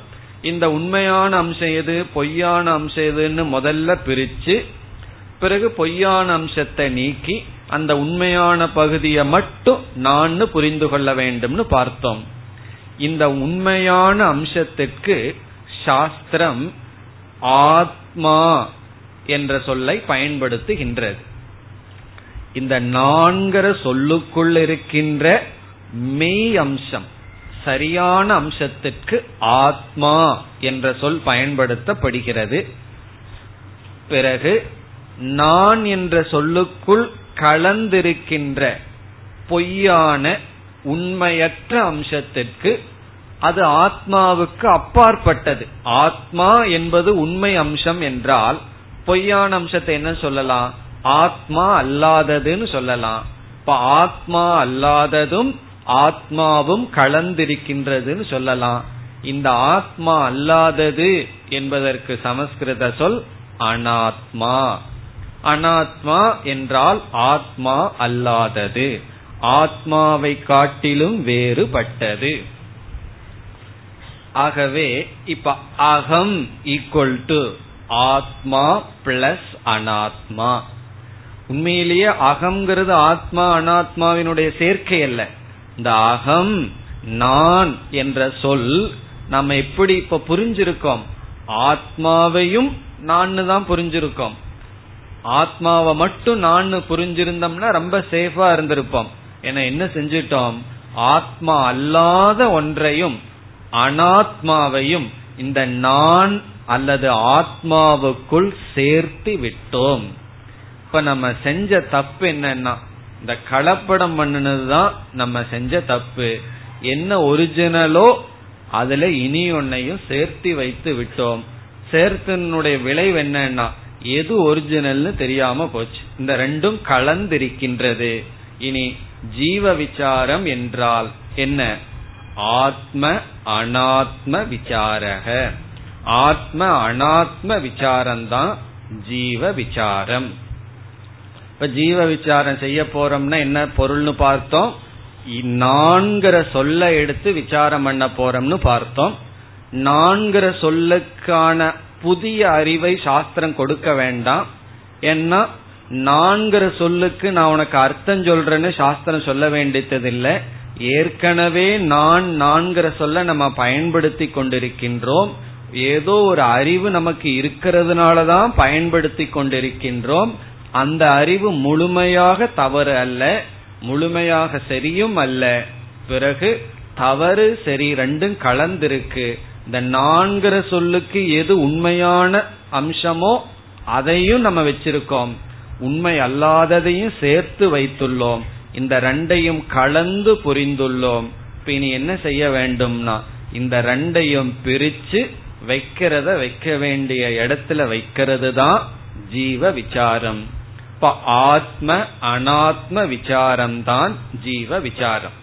இந்த உண்மையான அம்சம் எது, பொய்யான அம்சம் எதுன்னு முதல்ல பிரிச்சு, பிறகு பொய்யான அம்சத்தை நீக்கி அந்த உண்மையான பகுதியை மட்டும் நான் புரிந்து கொள்ள வேண்டும்னு பார்த்தோம். இந்த உண்மையான அம்சத்திற்கு சாஸ்திரம் ஆத்மா என்ற சொல்லை பயன்படுத்துகின்றது. இந்த நான்கிற சொல்லுக்குள் இருக்கின்ற மெய் அம்சம், சரியான அம்சத்திற்கு ஆத்மா என்ற சொல் பயன்படுத்தப்படுகிறது. பிறகு நான் என்ற சொல்லுக்குள் கலந்திருக்கின்ற பொய்யான உண்மையற்ற அம்சத்திற்கு, அது ஆத்மாவுக்கு அப்பாற்பட்டது. ஆத்மா என்பது உண்மை அம்சம் என்றால் பொய்யான அம்சத்தை என்ன சொல்லலாம், ஆத்மா அல்லாததுன்னு சொல்லலாம். இப்ப ஆத்மா அல்லாததும் ஆத்மாவும் கலந்திருக்கின்றதுன்னு சொல்லலாம். இந்த ஆத்மா அல்லாதது என்பதற்கு சமஸ்கிருத சொல் அனாத்மா. அனாத்மா என்றால் ஆத்மா அல்லாதது, ஆத்மாவை காட்டிலும் வேறுபட்டது. ஆகவே இப்ப அகம் ஈக்குவல் டு ஆத்மா பிளஸ் அனாத்மா. உண்மையிலேயே அகம்ங்கிறது ஆத்மா அனாத்மாவினுடைய சேர்க்கை அல்ல. இந்த அகம் நான் என்ற சொல் நம்ம எப்படி இப்ப புரிஞ்சிருக்கோம், ஆத்மாவையும் நான் தான் புரிஞ்சிருக்கோம். ஆத்மாவை மட்டும் நான் புரிஞ்சிருந்தோம்னா ரொம்ப சேஃபா இருந்திருப்போம். ஏன்னா என்ன செஞ்சிட்டோம், ஆத்மா அல்லாத ஒன்றையும் அனாத்மாவையும் இந்த நான் அல்லது ஆத்மாவுக்குள் சேர்த்து விட்டோம். இப்ப நம்ம செஞ்ச தப்பு என்னன்னா, இந்த கலப்படம் பண்ணினதுதான் நம்ம செஞ்ச தப்பு. என்ன ஒரிஜினலோ அதுல இனி ஒன்னையும் சேர்த்து வைத்து விட்டோம். சேர்த்தினுடைய விளைவு என்னன்னா, எது ஒரிஜினல்னு தெரியாம போச்சு. இந்த ரெண்டும் கலந்திருக்கின்றது. இனி ஜீவ விசாரம் என்றால் என்ன, ஆத்ம அனாத்ம விசாரக. ஆத்ம அனாத்ம விசாரம்தான் ஜீவ விசாரம். இப்ப ஜீவ விசாரம் செய்ய போறோம்னா என்ன பொருள்னு பார்த்தோம், நான்கிற சொல்ல எடுத்து விசாரம் பண்ண போறோம்னு பார்த்தோம். நான்கிற சொல்லுக்கான புதிய அறிவை சாஸ்திரம் கொடுக்க வேண்டாம். ஏன்னா நான்கிற சொல்லுக்கு நான் உனக்கு அர்த்தம் சொல்றேன்னு சாஸ்திரம் சொல்ல வேண்டியதில்லை. ஏற்கனவே நான் நான்கிற சொல்ல நம்ம பயன்படுத்தி கொண்டிருக்கின்றோம். ஏதோ ஒரு அறிவு நமக்கு இருக்கிறதுனாலதான் பயன்படுத்தி கொண்டிருக்கின்றோம். அந்த அறிவு முழுமையாக தவறு அல்ல, முழுமையாக சரியும் அல்ல. பிறகு தவறு சரி ரெண்டும் கலந்திருக்கு. இந்த நான்கிற சொல்லுக்கு எது உண்மையான அம்சமோ அதையும் நம்ம வச்சிருக்கோம், உண்மை அல்லாததையும் சேர்த்து வைத்துள்ளோம். இந்த ரெண்டையும் கலந்து புரிந்துள்ளோம். இப்ப இனி என்ன செய்ய வேண்டும்னா, இந்த ரெண்டையும் பிரிச்சு வைக்கிறத வைக்க வேண்டிய இடத்துல வைக்கிறது தான் ஜீவ விசாரம். இப்ப ஆத்ம அனாத்ம விசாரம் தான் ஜீவ விசாரம்.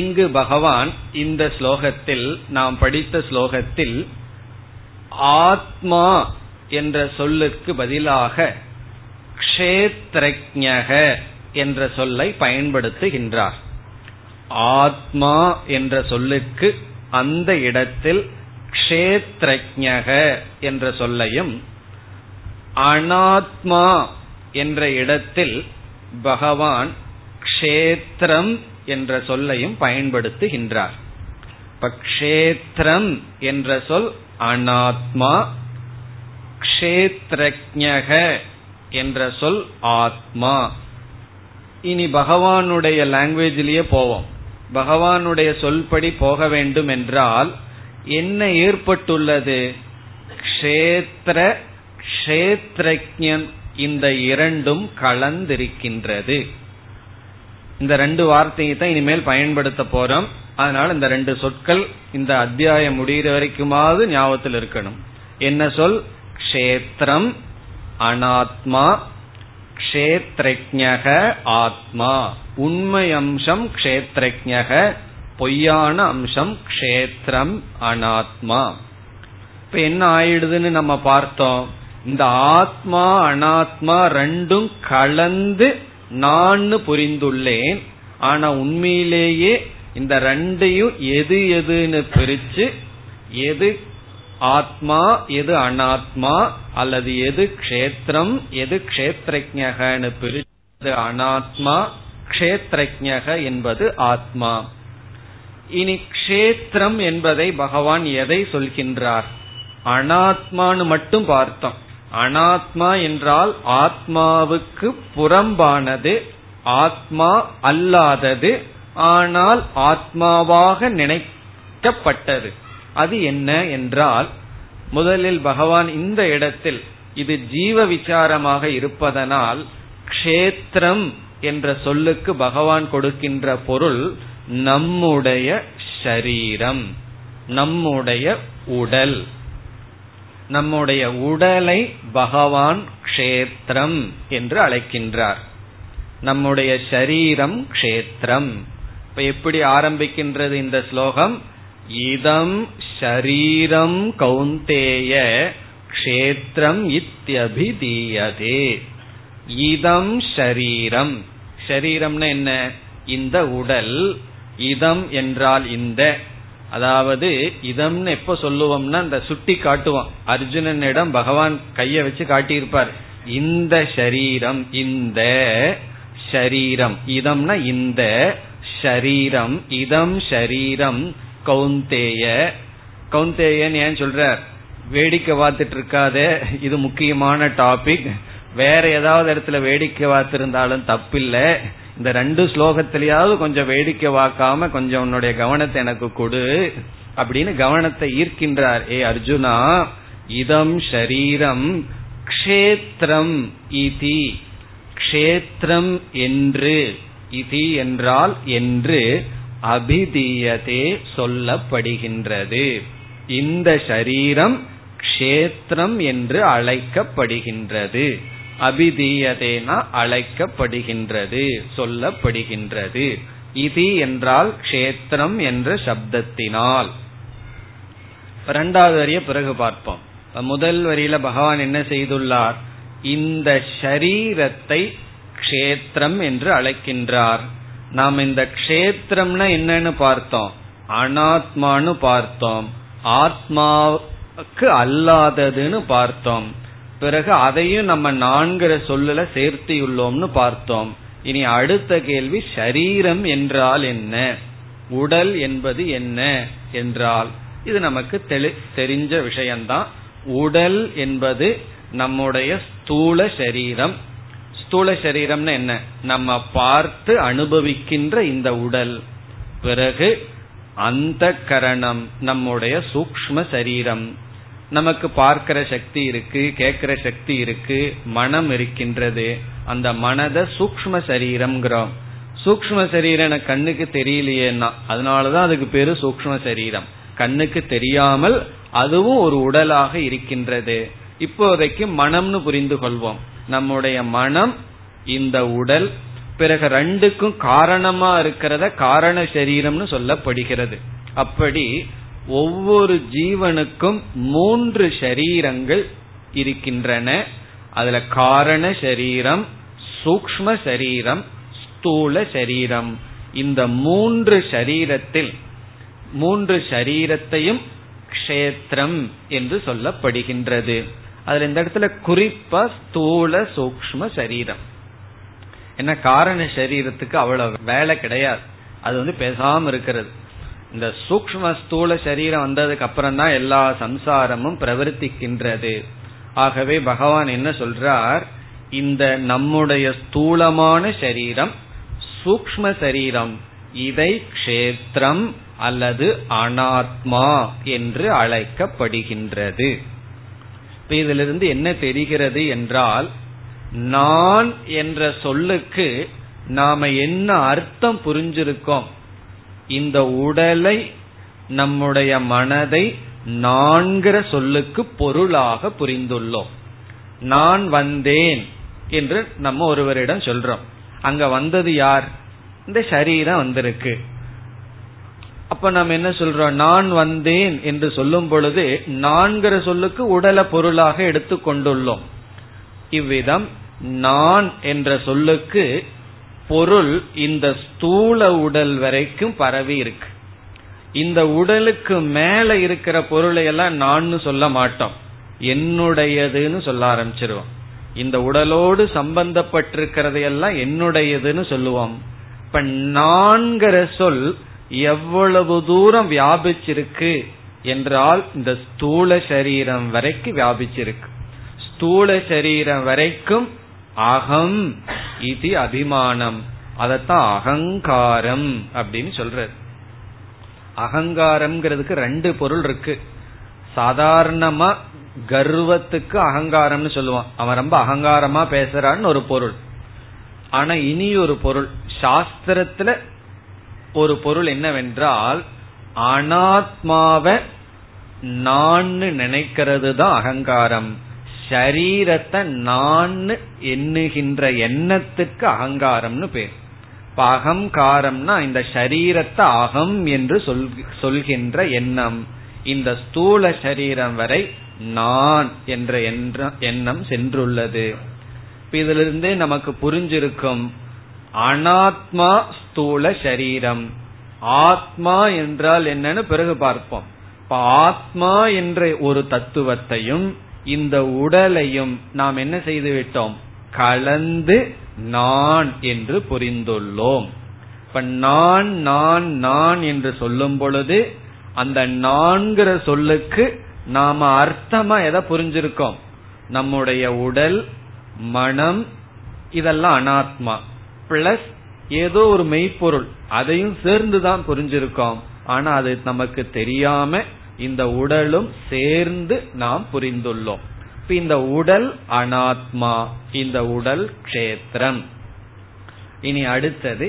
இங்கு பகவான் இந்த ஸ்லோகத்தில், நாம் படித்த ஸ்லோகத்தில், ஆத்மா என்ற சொல்லுக்கு பதிலாக க்ஷேத்ரஜ்ஞக என்ற சொல்லை பயன்படுத்துகின்றார். ஆத்மா என்ற சொல்லுக்கு அந்த இடத்தில் க்ஷேத்ரஜ்ஞக என்ற சொல்லையும், அனாத்மா என்ற இடத்தில் பகவான் க்ஷேத்ரம் என்ற சொல்லையும் பயன்படுத்துகின்றார். க்ஷேத்ரம் என்ற சொல் அனாத்மா, க்ஷேத்ரஜ்ஞக என்ற சொல் ஆத்மா. இனி பகவானுடைய லாங்குவேஜிலேயே போவோம். பகவானுடைய சொல்படி போக வேண்டும் என்றால் என்ன ஏற்பட்டுள்ளது, க்ஷேத்ர க்ஷேத்ரஜ்ஞன் இந்த இரண்டும் கலந்திருக்கின்றது. இந்த ரெண்டு வார்த்தையை தான் இனிமேல் பயன்படுத்த போறோம். அதனால இந்த ரெண்டு சொற்கள் இந்த அத்தியாயம் முடிகிற வரைக்குமாவது ஞாபகத்தில் இருக்கணும். என்ன சொல்? க்ஷேத்ரம் அனாத்மா, க்ஷேத்ரஜ்ஞக ஆத்மா. உண்மை அம்சம் க்ஷேத்ரஜ்ஞக, பொய்யான அம்சம் க்ஷேத்ரம் அனாத்மா. இப்ப என்ன ஆயிடுதுன்னு நம்ம பார்த்தோம். இந்த ஆத்மா அனாத்மா ரெண்டும் கலந்து நான் புரிந்துள்ளேன். ஆனா உண்மையிலேயே இந்த ரெண்டையும் எது எதுன்னு பிரிச்சு, எது ஆத்மா எது அனாத்மா, அல்லது எது க்ஷேத்திரம் எது க்ஷேத்ரஜ்ஞகன்னு பிரிச்சு அனாத்மா, க்ஷேத்ரஜ்ஞக என்பது ஆத்மா. இனி க்ஷேத்திரம் என்பதை பகவான் எதை சொல்கின்றார்? அனாத்மான்னு மட்டும் பார்த்தோம். அனாத்மா என்றால் ஆத்மாவுக்கு புறம்பானது, ஆத்மா அல்லாதது, ஆனால் ஆத்மாவாக நினைக்கப்பட்டது. அது என்ன என்றால், முதலில் பகவான் இந்த இடத்தில் இது ஜீவ விசாரமாக இருப்பதனால் க்ஷேத்திரம் என்ற சொல்லுக்கு பகவான் கொடுக்கின்ற பொருள் நம்முடைய ஷரீரம், நம்முடைய உடல். நம்முடைய உடலை பகவான் க்ஷேத்திரம் என்று அழைக்கின்றார். நம்முடைய ஷரீரம் க்ஷேத்திரம். இப்ப எப்படி ஆரம்பிக்கின்றது இந்த ஸ்லோகம்? இதம் ஷரீரம் கௌந்தேய க்ஷேத்திரம் இத்யபிதீயதே. இதம் ஷரீரம், ஷரீரம்னா என்ன? இந்த உடல். இதம் என்றால் இந்த, அதாவது இதம்னு எப்ப சொல்லுவோம்னா இந்த சுட்டி காட்டுவான். அர்ஜுனனிடம் பகவான் கைய வச்சு காட்டியிருப்பார், இந்த ஷரீரம், இந்த ஷரீரம். இதம்னா இந்த ஷரீரம். இதம் ஷரீரம் கௌந்தேய. கௌந்தேயன்னு ஏன் சொல்ற? வேடிக்கை பார்த்துட்டு இருக்காதே, இது முக்கியமான டாபிக். வேற ஏதாவது இடத்துல வேடிக்கை பார்த்திருந்தாலும் தப்பில்லை, இந்த ரெண்டு ஸ்லோகத்திலேயாவது கொஞ்சம் வேடிக்கை வாக்காம கொஞ்சம் உன்னுடைய கவனத்தை எனக்கு கொடு அப்படின்னு கவனத்தை ஈர்க்கின்றார். ஏ அர்ஜுனா, இதம் ஷரீரம் க்ஷேத்ரம் இதி, க்ஷேத்ரம் என்று, இதி என்றால் என்று, அபிதீயதே சொல்லப்படுகின்றது. இந்த ஷரீரம் க்ஷேத்ரம் என்று அழைக்கப்படுகின்றது. அபிதீயதேனா அழைக்கப்படுகின்றது, சொல்லப்படுகின்றது. இதி என்றால் க்ஷேத்திரம் என்ற சப்தத்தினால். இரண்டாவது வரியை பிறகு பார்ப்போம். முதல் வரியில பகவான் என்ன செய்துள்ளார்? இந்த ஷரீரத்தை க்ஷேத்திரம் என்று அழைக்கின்றார். நாம் இந்த க்ஷேத்திரம்னா என்னன்னு பார்த்தோம், அனாத்மான்னு பார்த்தோம், ஆத்மாவுக்கு அல்லாததுன்னு பார்த்தோம். பிறகு அதையும் நம்ம நான்கிற சொல்லுல சேர்த்தியுள்ளோம்னு பார்த்தோம். இனி அடுத்த கேள்வி, ஷரீரம் என்றால் என்ன, உடல் என்பது என்ன என்றால், இது நமக்கு தெரிஞ்ச விஷயம்தான். உடல் என்பது நம்முடைய ஸ்தூல சரீரம். ஸ்தூல சரீரம்னா என்ன? நம்ம பார்த்து அனுபவிக்கின்ற இந்த உடல். பிறகு அந்தகரணம், நம்முடைய சூக்ஷ்ம சரீரம். நமக்கு பார்க்கிற சக்தி இருக்கு, கேட்கிற சக்தி இருக்கு, மனம் இருக்கின்றது. அந்த மனத சூக்ஷ்ம சரீரம்ங்கிறோம். சூக்ஷ்ம சரீரம் எனக்கு கண்ணுக்கு தெரியலையேன்னா அதனாலதான் அதுக்கு பேரு சூக்ஷ்ம சரீரம். கண்ணுக்கு தெரியாமல் அதுவும் ஒரு உடலாக இருக்கின்றது. இப்போதைக்கு மனம்னு புரிந்து கொள்வோம். நம்முடைய மனம் இந்த உடல். பிறகு ரெண்டுக்கும் காரணமா இருக்கிறத காரண சரீரம்னு சொல்லப்படுகிறது. அப்படி ஒவ்வொரு ஜீவனுக்கும் மூன்று ஷரீரங்கள் இருக்கின்றன. அதுல காரண சரீரம், சூக்ஷ்ம சரீரம், ஸ்தூல சரீரம். இந்த மூன்று ஷரீரத்தில், மூன்று ஷரீரத்தையும் க்ஷேத்திரம் என்று சொல்லப்படுகின்றது. அதுல இந்த இடத்துல குறிப்பா ஸ்தூல சூக்ஷ்ம சரீரம். என்ன, காரண சரீரத்துக்கு அவ்வளவு வேலை கிடையாது, அது வந்து பேசாம இருக்கிறது. இந்த சூக்ஷ்ம ஸ்தூல சரீரம் வந்ததுக்கு அப்புறம் தான் எல்லா சம்சாரமும் பிரவர்த்திக்கின்றது. ஆகவே பகவான் என்ன சொல்றார்? இந்த நம்முடைய ஸ்தூலமான சரீரம், சூக்ஷ்ம சரீரம், இதை க்ஷேத்திரம் அல்லது அனாத்மா என்று அழைக்கப்படுகின்றது. இதிலிருந்து என்ன தெரிகிறது என்றால், நான் என்ற சொல்லுக்கு நாம என்ன அர்த்தம் புரிஞ்சிருக்கோம். இந்த உடலை, நம்முடைய மனதை நான்கிற சொல்லுக்கு பொருளாக புரிந்துள்ளோம். நான் வந்தேன் என்று நம்ம ஒருவரிடம் சொல்றோம். அங்க வந்தது யார்? இந்த சரீரம் வந்திருக்கு. அப்ப நம்ம என்ன சொல்றோம்? நான் வந்தேன் என்று சொல்லும் பொழுது நான்கிற சொல்லுக்கு உடலை பொருளாக எடுத்து கொண்டுள்ளோம். இவ்விதம் நான் என்ற சொல்லுக்கு பொருள் இந்த ஸ்தூல உடல் வரைக்கும் பரவி இருக்கு. இந்த உடலுக்கு மேல இருக்கிற பொருளை எல்லாம் நான்னு சொல்ல மாட்டோம், என்னுடையதுன்னு சொல்ல ஆரம்பிச்சிருவோம். இந்த உடலோடு சம்பந்தப்பட்டிருக்கிறதையெல்லாம் என்னுடையதுன்னு சொல்லுவோம். இப்ப நான்கிற சொல் எவ்வளவு தூரம் வியாபிச்சிருக்கு என்றால் இந்த ஸ்தூல சரீரம் வரைக்கும் வியாபிச்சிருக்கு. ஸ்தூல சரீரம் வரைக்கும் அகம் இது அபிமானம், அதத்தான் அகங்காரம் அப்படின்னு சொல்றது. அகங்காரம்ங்கிறதுக்கு ரெண்டு பொருள் இருக்கு. சாதாரணமா கர்வத்துக்கு அகங்காரம்னு சொல்லுவான், அவன் ரொம்ப அகங்காரமா பேசுறான்னு ஒரு பொருள். ஆனா இனி ஒரு பொருள் சாஸ்திரத்துல ஒரு பொருள் என்னவென்றால், அனாத்மாவை நான் நினைக்கிறது தான் அகங்காரம். சரீரத்தை நான் எண்ணுகின்ற எண்ணத்துக்கு அகங்காரம்னு பேர். அகங்காரம்னா இந்த சரீரத்தை அகம் என்று சொல்கின்ற எண்ணம். இந்த ஸ்தூல சரீரம் வரை நான் என்ற எண்ணம் சென்றுள்ளது. இதிலிருந்தே நமக்கு புரிஞ்சிருக்கும், அனாத்மா ஸ்தூல சரீரம், ஆத்மா என்றால் என்னன்னு பிறகு பார்ப்போம். இப்ப ஆத்மா என்ற ஒரு தத்துவத்தையும் இந்த உடலையும் நாம் என்ன செய்து விட்டோம்? கலந்து நான் என்று புரிந்துள்ளோம். இப்ப நான் நான் நான் என்று சொல்லும் பொழுது அந்த நான்கிற சொல்லுக்கு நாம அர்த்தமா எதை புரிஞ்சிருக்கோம்? நம்முடைய உடல், மனம் இதெல்லாம் அனாத்மா பிளஸ் ஏதோ ஒரு மெய்ப்பொருள், அதையும் சேர்ந்துதான் புரிஞ்சிருக்கோம். ஆனா அது நமக்கு தெரியாம இந்த உடலும் சேர்ந்து நாம் புரிந்துள்ளோம். இந்த உடல் அனாத்மா, இந்த உடல் க்ஷேத்திரம். இனி அடுத்தது,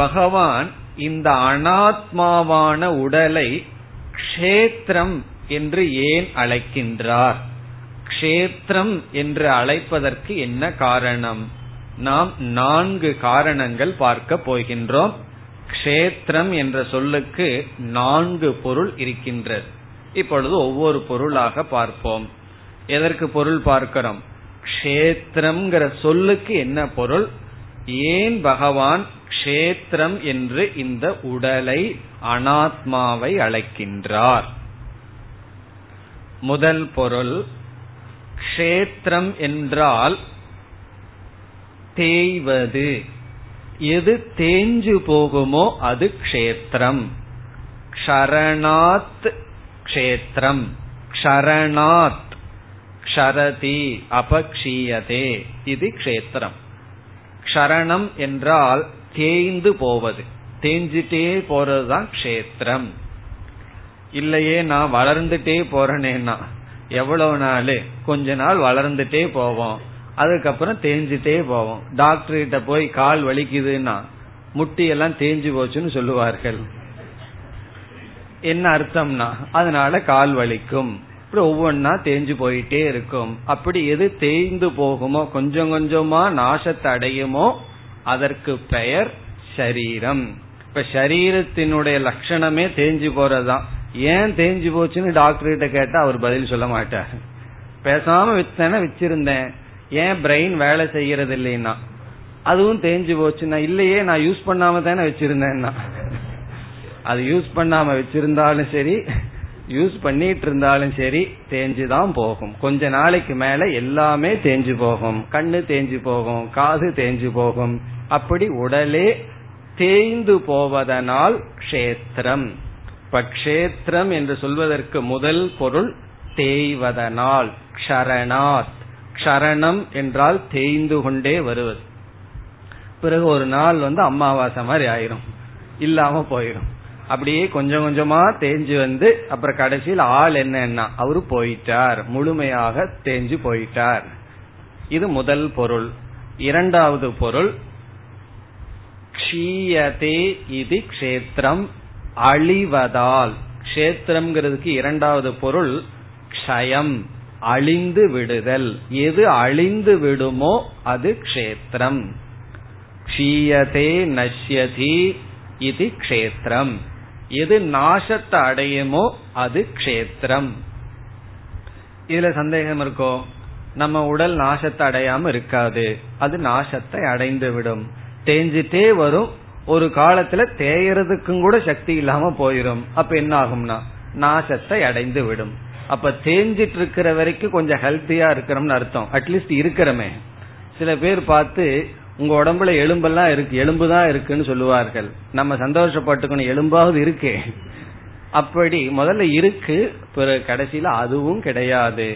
பகவான் இந்த அனாத்மாவான உடலை க்ஷேத்திரம் என்று ஏன் அழைக்கின்றார்? க்ஷேத்திரம் என்று அழைப்பதற்கு என்ன காரணம்? நாம் நான்கு காரணங்கள் பார்க்க போகின்றோம். க்ஷேத்திரம் என்ற சொல்லுக்கு நான்கு பொருள் இருக்கின்றது. இப்பொழுது ஒவ்வொரு பொருளாக பார்ப்போம். எதற்கு பொருள் பார்க்கிறோம்? க்ஷேத்திரம்ங்கிற சொல்லுக்கு என்ன பொருள்? ஏன் பகவான் க்ஷேத்திரம் என்று இந்த உடலை, அனாத்மாவை அழைக்கின்றார்? முதல் பொருள், க்ஷேத்திரம் என்றால் தேய்வது. எது தேஞ்சு போகுமோ அது க்ஷேத்திரம். க்ஷரணாத் க்ஷேத்திரம், க்ஷரணாத் க்ஷரதி அபக்ஷீயதே, இது க்ஷேத்திரம். க்ஷரணம் என்றால் தேய்ந்து போவது, தேஞ்சிட்டே போறதுதான் க்ஷேத்திரம். இல்லையே நான் வளர்ந்துட்டே போறேன்னா எவ்வளவு நாள்? கொஞ்ச நாள் வளர்ந்துட்டே போவோம், அதுக்கப்புறம் தேஞ்சிட்டே போவோம். டாக்டர் கிட்ட போய் கால் வலிக்குதுன்னா முட்டியெல்லாம் தேஞ்சு போச்சுன்னு சொல்லுவார்கள். என்ன அர்த்தம்னா அதனால கால் வலிக்கும். ஒவ்வொன்னா தேஞ்சு போயிட்டே இருக்கும். அப்படி எது தேய்ந்து போகுமோ, கொஞ்சம் கொஞ்சமா நாசத்தை அடையுமோ அதற்கு பெயர் சரீரம். இப்ப சரீரத்தினுடைய லட்சணமே தேஞ்சு போறதுதான். ஏன் தேஞ்சு போச்சுன்னு டாக்டர் கிட்ட கேட்டா அவர் பதில் சொல்ல மாட்டார். பேசாம வச்சிருந்தேன், ஏன் பிரெயின் வேலை செய்யறது இல்லைன்னா அதுவும் தேஞ்சு போச்சுன்னா, இல்லையே நான் யூஸ் பண்ணாம தானே வச்சிருந்தேன்னா. அது யூஸ் பண்ணாம வச்சிருந்தாலும் சரி, யூஸ் பண்ணிட்டு இருந்தாலும் சரி, தேஞ்சுதான் போகும். கொஞ்ச நாளைக்கு மேல எல்லாமே தேஞ்சு போகும். கண்ணு தேஞ்சு போகும், காது தேஞ்சு போகும். அப்படி உடலே தேய்ந்து போவதனால் க்ஷேத்திரம். இப்ப க்ஷேத்திரம் என்று சொல்வதற்கு முதல் பொருள் தேய்வதனால், க்ஷரணாத். க்ஷரணம் என்றால் தேய்ந்து கொண்டே வருவது. பிறகு ஒரு நாள் அமாவாசை மாதிரி ஆயிரும், இல்லாம போயிடும். அப்படியே கொஞ்சம் கொஞ்சமா தேஞ்சு வந்து அப்புறம் கடைசியில் ஆள் என்னன்னா அவரு போயிட்டார், முழுமையாக தேஞ்சு போயிட்டார். இது முதல் பொருள். இரண்டாவது பொருள், க்ஷீயதே இதி க்ஷேத்ரம், அழிவதால். க்ஷேத்திரம்ங்கிறதுக்கு இரண்டாவது பொருள் க்ஷயம், அழிந்து விடுதல். எது அழிந்து விடுமோ அது க்ஷேத்திரம். க்ஷீயதே நஷ்யதி இது க்ஷேத்திரம். எது நாசத்தை அடையுமோ அது க்ஷேத்திரம். இதுல சந்தேகம் இருக்கோ? நம்ம உடல் நாசத்தை அடையாம இருக்காது, அது நாசத்தை அடைந்து விடும், தேஞ்சிட்டே வரும். ஒரு காலத்துல தேயறதுக்கும் கூட சக்தி இல்லாம போயிரும். அப்ப என்ன ஆகும்னா நாசத்தை அடைந்து விடும். அப்ப தேஞ்சிட்டு இருக்கிற வரைக்கும் கொஞ்சம் ஹெல்த்தியா இருக்கிறோம்னு அர்த்தம், அட்லீஸ்ட் இருக்கிறமே. சில பேர் பார்த்து உங்க உடம்புல எலும்பெல்லாம் இருக்கு, எலும்புதான் இருக்குன்னு சொல்லுவார்கள். நம்ம சந்தோஷப்பட்டுக்கணும், எலும்பாவது இருக்கே. அப்படி முதல்ல இருக்கு, பிறகு கடைசியில அதுவும் கிடையாது,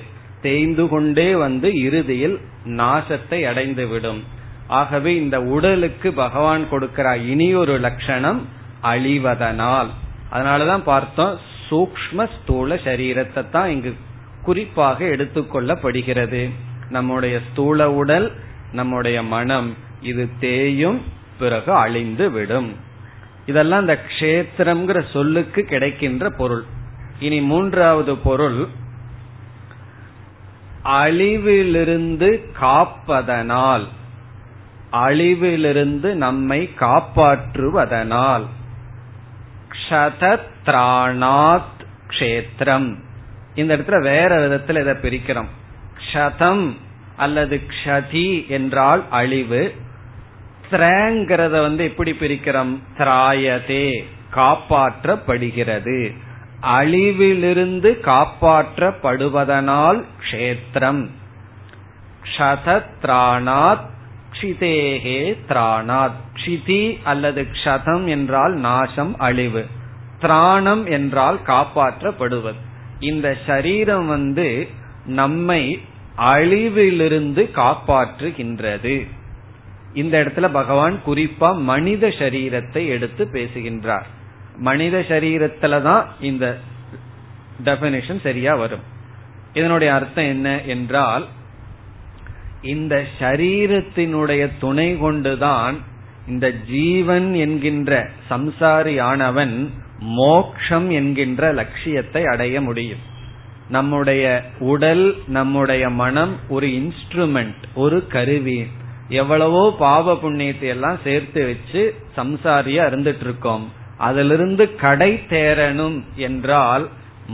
தேய்ந்து கொண்டே வந்து இறுதியில் நாசத்தை அடைந்து விடும். ஆகவே இந்த உடலுக்கு பகவான் கொடுக்கிற இனியொரு லட்சணம் அழிவதனால். அதனாலதான் பார்த்தோம் சூக்ம ஸ்தூல சரீரத்தை தான் இங்கு குறிப்பாக எடுத்துக்கொள்ளப்படுகிறது. நம்முடைய ஸ்தூல உடல், நம்முடைய மனம், இது தேயும், பிறகு அழிந்து விடும். இதெல்லாம் இந்த க்ஷேத்திரம்ங்கிற சொல்லுக்கு கிடைக்கின்ற பொருள். இனி மூன்றாவது பொருள், அழிவிலிருந்து காப்பதனால், அழிவிலிருந்து நம்மை காப்பாற்றுவதனால். க்ஷதத்ராணாத் க்ஷேத்ரம். இந்த இடத்துல வேற விதத்துல இதை பிரிக்கிறோம். க்ஷதம் அல்லது க்ஷதி என்றால் அழிவு. த்ரங்கிறத வந்து எப்படி பிரிக்கிறோம்? த்ராயதே, காப்பாற்றப்படுகிறது. அழிவிலிருந்து காப்பாற்றப்படுவதனால் க்ஷேத்ரம். க்ஷதத்ராணாத் க்ஷிதேஹே த்ராணாத். க்ஷிதி அல்லது க்ஷதம் என்றால் நாசம், அழிவு. திராணம் என்றால் காப்பாற்றப்படுவது. இந்த சரீரம் வந்து நம்மை அழிவிலிருந்து காப்பாற்றுகின்றது. இந்த இடத்துல பகவான் குறிப்பா மனித சரீரத்தை எடுத்து பேசுகின்றார். மனித சரீரத்துலதான் இந்த டெபினிஷன் சரியா வரும். இதனுடைய அர்த்தம் என்ன என்றால், இந்த சரீரத்தினுடைய துணை கொண்டுதான் இந்த ஜீவன் என்கின்ற சம்சாரியானவன் மோக்ஷம் என்கின்ற லட்சியத்தை அடைய முடியும். நம்முடைய உடல், நம்முடைய மனம் ஒரு இன்ஸ்ட்ருமெண்ட், ஒரு கருவி. எவ்வளவோ பாவ புண்ணியத்தை எல்லாம் சேர்த்து வச்சு சம்சாரியா இருந்துட்டு இருக்கோம். அதிலிருந்து கடை தேரணும் என்றால்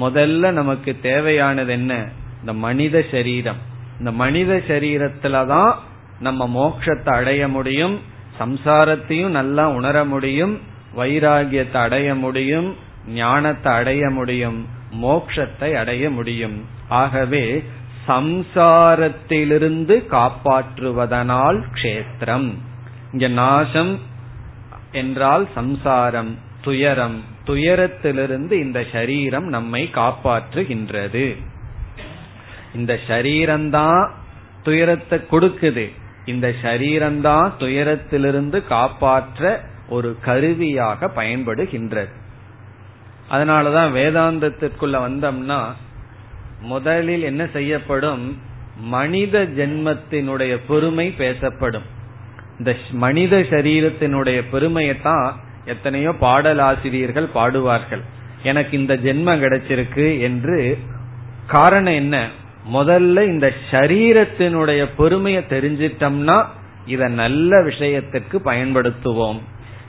முதல்ல நமக்கு தேவையானது என்ன? இந்த மனித சரீரம். இந்த மனித சரீரத்துலதான் நம்ம மோட்சத்தை அடைய முடியும், சம்சாரத்தையும் நல்லா உணர முடியும், வைராகியத்தை அடைய முடியும், ஞானத்தை அடைய முடியும், மோட்சத்தை அடைய முடியும். ஆகவே சம்சாரத்திலிருந்து காப்பாற்றுவதனால் க்ஷேத்திரம். இங்க நாசம் என்றால் சம்சாரம், துயரம். துயரத்திலிருந்து இந்த சரீரம் நம்மை காப்பாற்றுகின்றது. இந்த சரீரம்தான் துயரத்தை கொடுக்குது. இந்த சரீரம்தான் துயரத்திலிருந்து காப்பாற்ற ஒரு கருவியாக பயன்படுகின்றது. அதனாலதான் வேதாந்தத்திற்குள்ள வந்தோம்னா முதலில் என்ன செய்யப்படும்? மனித ஜென்மத்தினுடைய பெருமை பேசப்படும். இந்த மனித சரீரத்தினுடைய பெருமையத்தான் எத்தனையோ பாடலாசிரியர்கள் பாடுவார்கள். எனக்கு இந்த ஜென்மம் கிடைச்சிருக்கு என்று. காரணம் என்ன? முதல்ல இந்த சரீரத்தினுடைய பெருமையை தெரிஞ்சிட்டோம்னா இத நல்ல விஷயத்திற்கு பயன்படுத்துவோம்.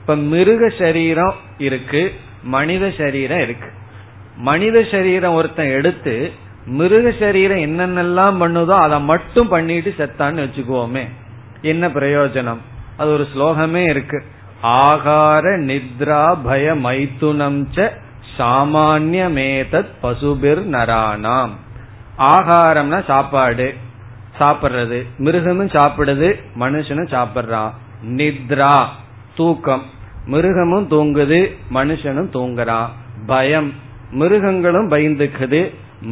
இப்ப மிருக சரீரம் இருக்கு, மனித சரீரம் இருக்கு. மனித சரீரம் ஒருத்தன் எடுத்து மிருக சரீரம் என்னென்னலாம் பண்ணுதோ அதை மட்டும் பண்ணிட்டு செத்தான்னு வச்சுக்குவோமே, என்ன பிரயோஜனம்? அது ஒரு ஸ்லோகமே இருக்கு, ஆகார நித்ரா பய மைதுனம் ச சாமான்யமேதத் பசுபிர் நராணாம். ஆகாரம்னா சாப்பாடு, சாப்பிடுறது. மிருகமும் சாப்பிடுது, மனுஷனும் சாப்பிடுறான். நித்ரா தூக்கம், மிருகமும் தூங்குது, மனுஷனும் தூங்குறான். பயம், மிருகங்களும் பயந்துக்குது,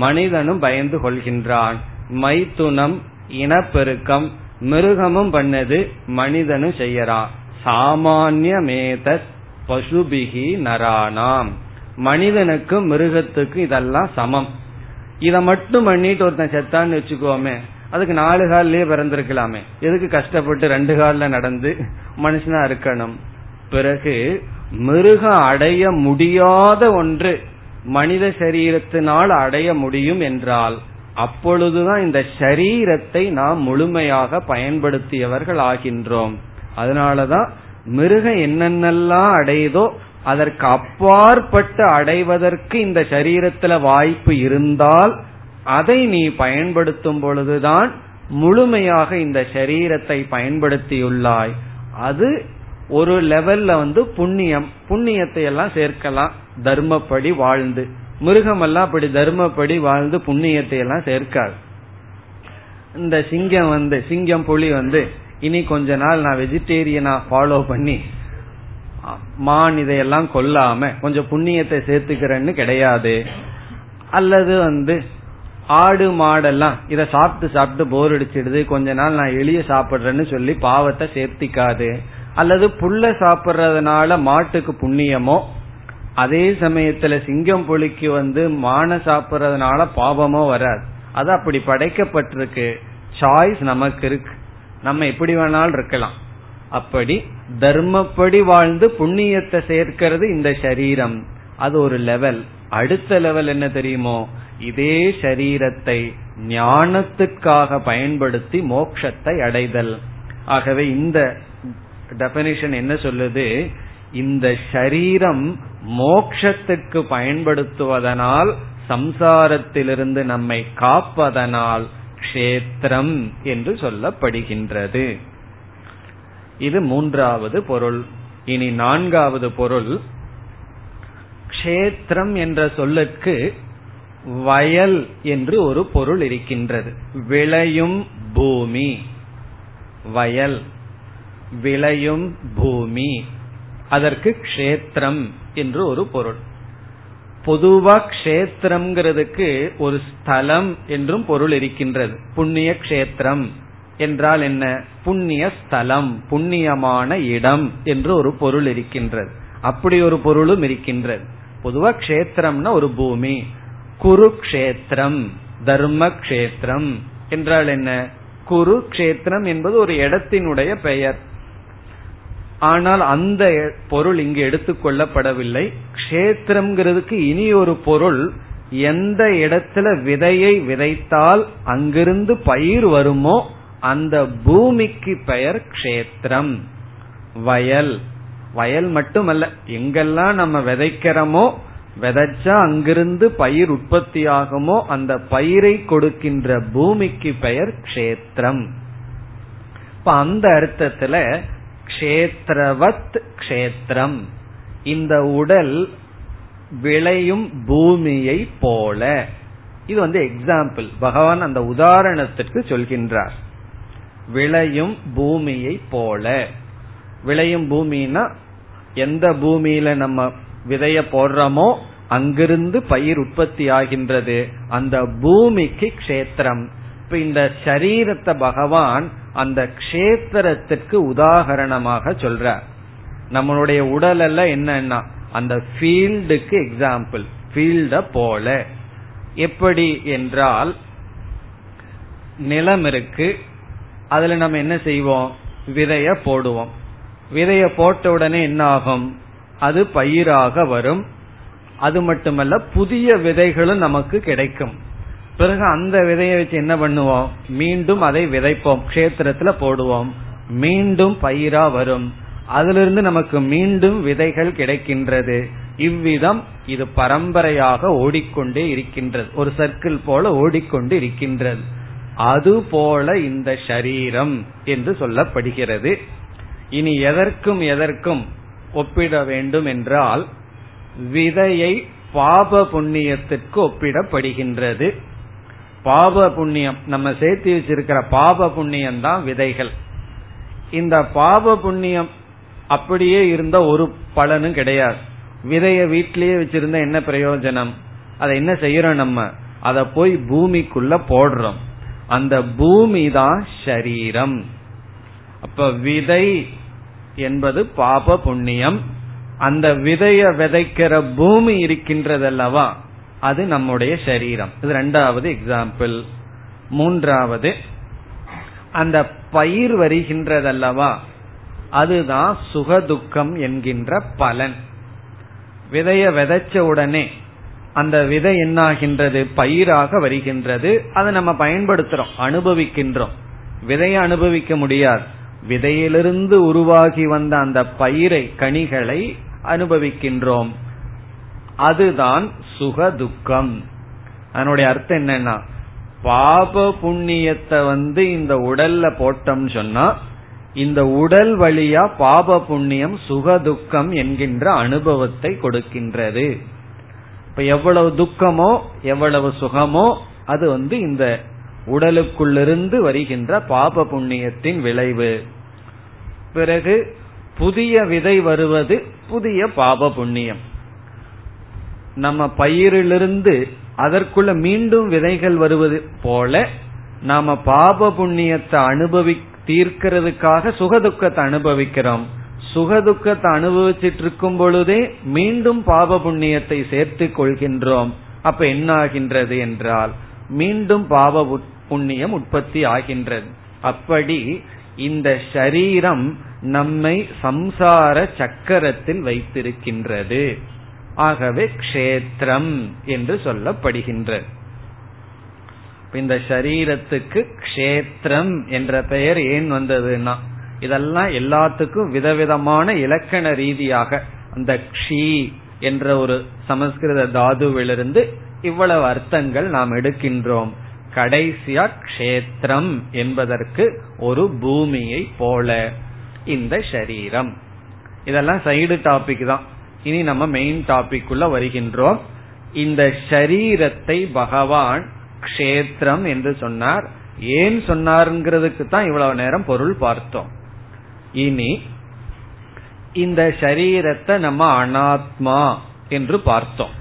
மனிதனும் பயந்து கொள்கின்றான். மைதுனம் இனப்பெருக்கம், மிருகமும் பண்ணது, மனிதனும் செய்யறான். சாமான்யமேத பசுபிகி நராணாம், மனிதனுக்கும் மிருகத்துக்கும் இதெல்லாம் சமம். இதை மட்டும் பண்ணிட்டு ஒருத்தன் செத்தான்னு வச்சுக்கோமே, அதுக்கு 4 கால்லயே பிறந்திருக்கலாமே, எதுக்கு கஷ்டப்பட்டு 2 கால்ல நடந்து மனுஷனா இருக்கணும்? பிறகு மிருகம் அடைய முடியாத ஒன்று மனித சரீரத்தினால் அடைய முடியும் என்றால் அப்பொழுதுதான் இந்த சரீரத்தை நாம் முழுமையாக பயன்படுத்தியவர்கள் ஆகின்றோம். அதனாலதான் மிருகம் என்னென்னலாம் அடையுதோ அதற்கு அப்பாற்பட்டு அடைவதற்கு இந்த சரீரத்துல வாய்ப்பு இருந்தால் அதை நீ பயன்படுத்தும் பொழுதுதான் முழுமையாக இந்த சரீரத்தை பயன்படுத்தியுள்ளாய். அது ஒரு லெவல்ல புண்ணியம், புண்ணியத்தை எல்லாம் சேர்க்கலாம் தர்மப்படி வாழ்ந்து. மிருகமெல்லாம் அப்படி தர்மப்படி வாழ்ந்து புண்ணியத்தை எல்லாம் சேர்க்காது. இந்த சிங்கம் சிங்கம் புலி இனி கொஞ்ச நாள் நான் வெஜிடேரியனா ஃபாலோ பண்ணி மான் இதையெல்லாம் கொல்லாம கொஞ்சம் புண்ணியத்தை சேர்த்துக்கிறேன்னு கிடையாது. அல்லது ஆடு மாடெல்லாம் இதை சாப்பிட்டு சாப்பிட்டு போர் அடிச்சிடுது, கொஞ்ச நாள் நான் எளிய சாப்பிட்றேன்னு சொல்லி பாவத்தை சேர்த்திக்காது. அல்லது புல்ல சாப்பிட்றதுனால மாட்டுக்கு புண்ணியமோ, அதே சமயத்துல சிங்கம் புலிக்கு மான சாப்பிட்றதுனால பாவமோ வராது. அது அப்படி படைக்கப்பட்டிருக்கு, சாய்ஸ் நமக்கு இருக்கு, நம்ம எப்படி வேணாலும் இருக்கலாம். அப்படி தர்மப்படி வாழ்ந்து புண்ணியத்தை சேர்க்கிறது இந்த சரீரம், அது ஒரு லெவல். அடுத்த லெவல் என்ன தெரியுமோ, இதே சரீரத்தை ஞானத்துக்காக பயன்படுத்தி மோட்சத்தை அடைதல். ஆகவே இந்த டெஃபினிஷன் என்ன சொல்லுது, இந்த சரீரம் மோட்சத்துக்கு பயன்படுத்துவதனால், சம்சாரத்திலிருந்து நம்மை காப்பதனால் க்ஷேத்திரம் என்று சொல்லப்படுகின்றது. இது 3வது பொருள். இனி 4வது பொருள், க்ஷேத்திரம் என்ற சொல்லுக்கு வயல் என்று ஒரு பொருள் இருக்கின்றது. விளையும் பூமி, வயல், விளையும் பூமி, அதற்கு க்ஷேத்திரம் என்று ஒரு பொருள். பொதுவா க்ஷேத்திரம்ங்கிறதுக்கு ஒரு ஸ்தலம் என்றும் பொருள் இருக்கின்றது. புண்ணிய க்ஷேத்திரம் என்றால் என்ன? புண்ணிய ஸ்தலம், புண்ணியமான இடம் என்று ஒரு பொருள் இருக்கின்றது. அப்படி ஒரு பொருளும் இருக்கின்றது. பொதுவா க்ஷேத்திரம்னா ஒரு பூமி. குருக்ஷேத்திரம், தர்ம க்ஷேத்திரம் என்றால் என்ன? குருக்ஷேத்திரம் என்பது ஒரு இடத்தினுடைய பெயர். ஆனால் அந்த பொருள் இங்கு எடுத்துக்கொள்ளப்படவில்லை. க்ஷேத்திரம்ங்கிறதுக்கு இனி ஒரு பொருள், எந்த இடத்துல விதையை விதைத்தால் அங்கிருந்து பயிர் வருமோ அந்த பூமிக்கு பெயர் க்ஷேத்திரம். வயல், வயல் மட்டுமல்ல, எங்கெல்லாம் நம்ம விதைக்கிறோமோ, விதைச்சா அங்கிருந்து பயிர் உற்பத்தி ஆகுமோ அந்த பயிரை கொடுக்கின்ற பூமிக்கு பெயர் க்ஷேத்திரம். இப்ப அந்த அர்த்தத்துல க்ஷேத்ரவத் க்ஷேத்திரம், இந்த உடல் விளையும் பூமியை போல. இது எக்ஸாம்பிள், பகவான் அந்த உதாரணத்திற்கு சொல்கின்றார். விளையும் பூமியை போல, விளையும் பூமின்னா எந்த பூமியில நம்ம விதைய போடுறோமோ அங்கிருந்து பயிர் உற்பத்தி ஆகின்றது, அந்த பூமிக்கு க்ஷேத்திரம். இப்ப இந்த சரீரத்தை பகவான் அந்த க்ஷேத்திரத்திற்கு உதாரணமாக சொல்றார். நம்மளுடைய உடல் எல்லாம் என்னன்னா அந்த ஃபீல்டுக்கு எக்ஸாம்பிள், ஃபீல்ட போல. எப்படி என்றால், நிலம் இருக்கு, அதுல நம்ம என்ன செய்வோம், விதைய போடுவோம். விதைய போட்ட உடனே என்ன ஆகும், அது பயிராக வரும். அது மட்டுமல்ல, புதிய விதைகளும் நமக்கு கிடைக்கும். பிறகு அந்த விதையை வச்சு என்ன பண்ணுவோம், மீண்டும் அதை விதைப்போம், க்ஷேத்திரத்துல போடுவோம், மீண்டும் பயிரா வரும். அதிலிருந்து நமக்கு மீண்டும் விதைகள் கிடைக்கின்றது. இவ்விதம் இது பரம்பரையாக ஓடிக்கொண்டே இருக்கின்றது, ஒரு சர்க்கிள் போல ஓடிக்கொண்டு இருக்கின்றது. அதுபோல இந்த சரீரம் என்று சொல்லப்படுகிறது. இனி எதற்கும் எதற்கும் ஒப்பிட வேண்டும் என்றால், விதையை பாப புண்ணியத்திற்கு ஒப்பிடப்படுகின்றது. பாப புண்ணியம், நம்ம சேர்த்து வச்சிருக்கிற பாப புண்ணியம் தான் விதைகள். இந்த பாப புண்ணியம் அப்படியே இருந்த ஒரு பலனும் கிடையாது. விதைய வீட்டிலேயே வச்சிருந்தா என்ன பிரயோஜனம்? அதை என்ன செய்யறோம், நம்ம அதை போய் பூமிக்குள்ள போடுறோம். அந்த பூமி தான் சரீரம். அப்ப விதை என்பது பாப புண்ணியம், அந்த விதைய விதைக்கிற பூமி இருக்கின்றதல்லவா, அது நம்முடைய சரீரம். இது ரெண்டாவது எக்ஸாம்பிள். மூன்றாவது, அந்த பயிர் வருகின்றதல்லவா, அதுதான் சுகதுக்கம் என்கின்ற பலன். விதைய விதைச்ச உடனே அந்த விதை என்னாகின்றது, பயிராக வருகின்றது. அதை நம்ம பயன்படுத்துறோம், அனுபவிக்கின்றோம். விதையை அனுபவிக்க முடியாது. விதையிலிருந்து உருவாகி வந்த அந்த பயிரை, கனிகளை அனுபவிக்கின்றோம். அதுதான் சுகதுக்கம். அதனுடைய அர்த்தம் என்னன்னா, பாப புண்ணியத்தை இந்த உடல்ல போட்டோம்னு சொன்னா, இந்த உடல் வழியா பாப புண்ணியம் சுகதுக்கம் என்கின்ற அனுபவத்தை கொடுக்கின்றது. இப்ப எவ்வளவு துக்கமோ எவ்வளவு சுகமோ அது இந்த உடலுக்குள்ளிருந்து வருகின்ற பாப புண்ணியத்தின் விளைவு. பிறகு புதிய விதை வருவது புதிய பாப புண்ணியம். நம்ம பயிரிலிருந்து அதற்குள்ள மீண்டும் விதைகள் வருவது போல, நாம பாப புண்ணியத்தை தீர்க்கிறதுக்காக சுகதுக்கத்தை அனுபவிக்கிறோம். சுகதுக்கத்தை அனுபவிச்சுட்டு இருக்கும் பொழுதே மீண்டும் பாப புண்ணியத்தை சேர்த்து கொள்கின்றோம். அப்ப என்ன ஆகின்றது என்றால், மீண்டும் பாப புண்ணியம் உற்பத்தி ஆகின்றது. அப்படி இந்த சரீரம் நம்மை சம்சார சக்கரத்தில் வைத்திருக்கின்றது. ஆகவே க்ஷேத்திரம் என்று சொல்லப்படுகின்றது. இந்த சரீரத்துக்கு க்ஷேத்திரம் என்ற பெயர் ஏன் வந்ததுன்னா, இதெல்லாம் எல்லாத்துக்கும் விதவிதமான இலக்கண ரீதியாக அந்த க்ஷீ என்ற ஒரு சமஸ்கிருத தாதுவிலிருந்து இவ்வளவு அர்த்தங்கள் நாம் எடுக்கின்றோம். கடைசியா க்ஷேத்திரம் என்பதற்கு ஒரு பூமியை போல இந்த சரீரம். இதெல்லாம் சைடு டாபிக் தான். இனி நம்ம மெயின் டாபிக் உள்ள வருகின்றோம். இந்த சரீரத்தை பகவான் க்ஷேத்திரம் என்று சொன்னார். ஏன் சொன்னார்ங்கிறதுக்கு தான் இவ்வளவு நேரம் பொருள் பார்த்தோம். இனி இந்த சரீரத்தை நம்ம அனாத்மா என்று பார்த்தோம்.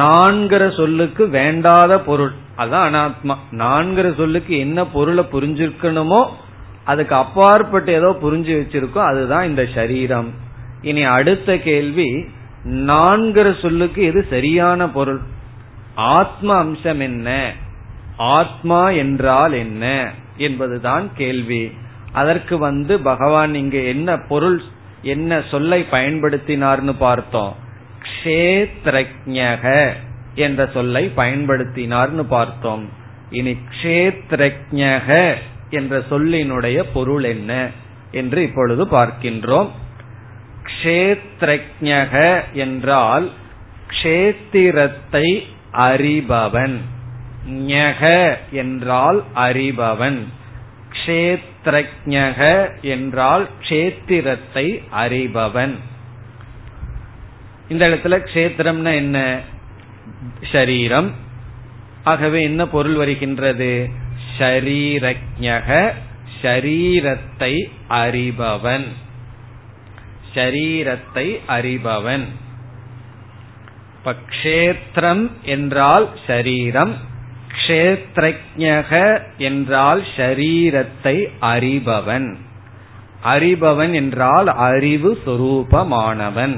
நான்கிற சொல்லுக்கு வேண்டாத பொருள், அதான் அனாத்மா. நான்கிற சொல்லுக்கு என்ன பொருளை புரிஞ்சிருக்கணுமோ அதுக்கு அப்பாற்பட்டு ஏதோ புரிஞ்சு வச்சிருக்கோம், அதுதான் இந்த சரீரம். இனி அடுத்த கேள்வி, நான்கிற சொல்லுக்கு எது சரியான பொருள், ஆத்ம அம்சம் என்ன, ஆத்மா என்றால் என்ன என்பதுதான் கேள்வி. அதற்கு பகவான் இங்கு என்ன பொருள், என்ன சொல்லை பயன்படுத்தினார்னு பார்த்தோம். க்ஷேத்ரஜ்ஞக என்ற சொல்லை பயன்படுத்தினார்னு பார்த்தோம். இனி க்ஷேத்ரஜ்ஞக என்ற சொல்லினுடைய பொருள் என்ன என்று இப்பொழுது பார்க்கின்றோம். க்ஷேத்ரஜ்ஞக என்றால் க்ஷேத்திரத்தை அறிபவன், ஞக என்றால் அறிபவன், க்ஷேத்ரஜ்ஞக என்றால் க்ஷேத்திரத்தை அறிபவன். இந்த இடத்துல க்ஷேத்திரம்னா என்ன, ஷரீரம். ஆகவே என்ன பொருள் வருகின்றது, ஷரீரஜ்ஞக ஷரீரத்தை அறிபவன், ஷரீரத்தை அறிபவன். க்ஷேத்திரம் என்றால் ஷரீரம், க்ஷேத்ரஜ்ஞக என்றால் ஷரீரத்தை அறிபவன். அறிபவன் என்றால் அறிவு சுரூபமானவன்.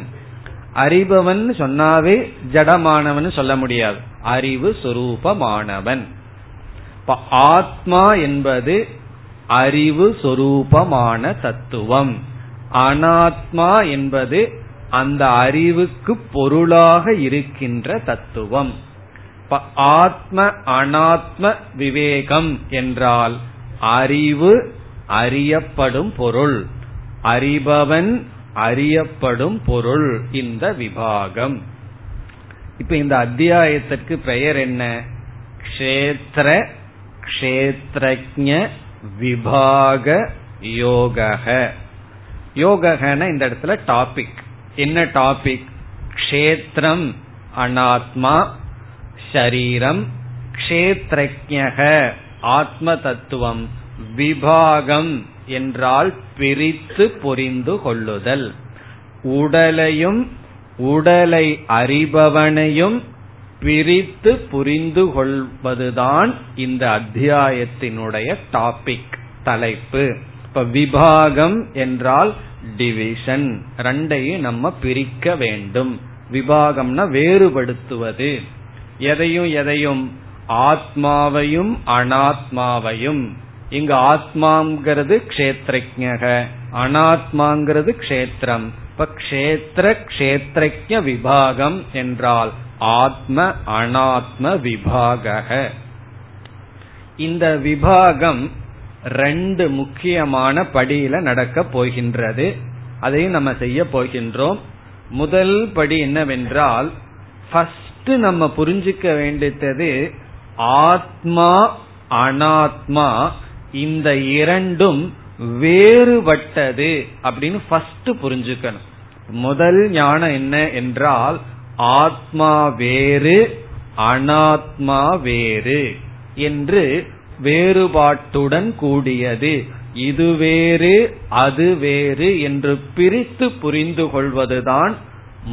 அறிபவன் சொன்னாவே ஜடமானவன் சொல்ல முடியாது, அறிவு சுரூபமானவன். ஆத்மா என்பது அறிவு சுரூபமான தத்துவம், அனாத்மா என்பது அந்த அறிவுக்கு பொருளாக இருக்கின்ற தத்துவம். ஆத்ம அனாத்ம விவேகம் என்றால் அறிவு அறியப்படும் பொருள், அறிபவன் அறியப்படும் பொருள், இந்த விபாகம். இப்ப இந்த அத்தியாயத்திற்கு பெயர் என்ன, க்ஷேத்ர க்ஷேத்ரஜ்ஞ விபாக யோகஹ. யோகஹன இந்த இடத்துல டாபிக். என்ன டாபிக், க்ஷேத்ரம் அனாத்மா ஷரீரம், க்ஷேத்ரஜ்ஞக ஆத்ம தத்துவம், விபாகம் என்றால் பிரித்து புரிந்து கொள்ளுதல். உடலையும் உடலை அறிபவனையும் பிரித்து புரிந்து கொள்வதுதான் இந்த அத்தியாயத்தினுடைய டாபிக், தலைப்பு. இப்ப விபாகம் என்றால் டிவிஷன், ரெண்டையும் நம்ம பிரிக்க வேண்டும். விபாகம்னா வேறுபடுத்துவது. எதையும் எதையும், ஆத்மாவையும் அனாத்மாவையும். இங்கு ஆத்மாங்கிறது க்ஷேத்ரஜ்ஞக, அனாத்மாங்கிறது க்ஷேத்ரம். இப்ப க்ஷேத்ர க்ஷேத்ரஜ்ஞ விபாகம் என்றால் ஆத்ம அனாத்ம விபாக. இந்த விபாகம் ரெண்டு முக்கியமான படியில நடக்க போகின்றது, அதையும் நம்ம செய்ய போகின்றோம். முதல் படி என்னவென்றால், ஃபர்ஸ்ட் நம்ம புரிஞ்சிக்க வேண்டியது ஆத்மா அனாத்மா இந்த இரண்டும் வேறுபட்டது அப்படின்னு ஃபர்ஸ்ட் புரிஞ்சுக்கணும். முதல் ஞானம் என்ன என்றால் ஆத்மா வேறு அனாத்மா வேறு என்று வேறுபாட்டுடன் கூடியது. இது வேறு அது வேறு என்று பிரித்து புரிந்து கொள்வதுதான்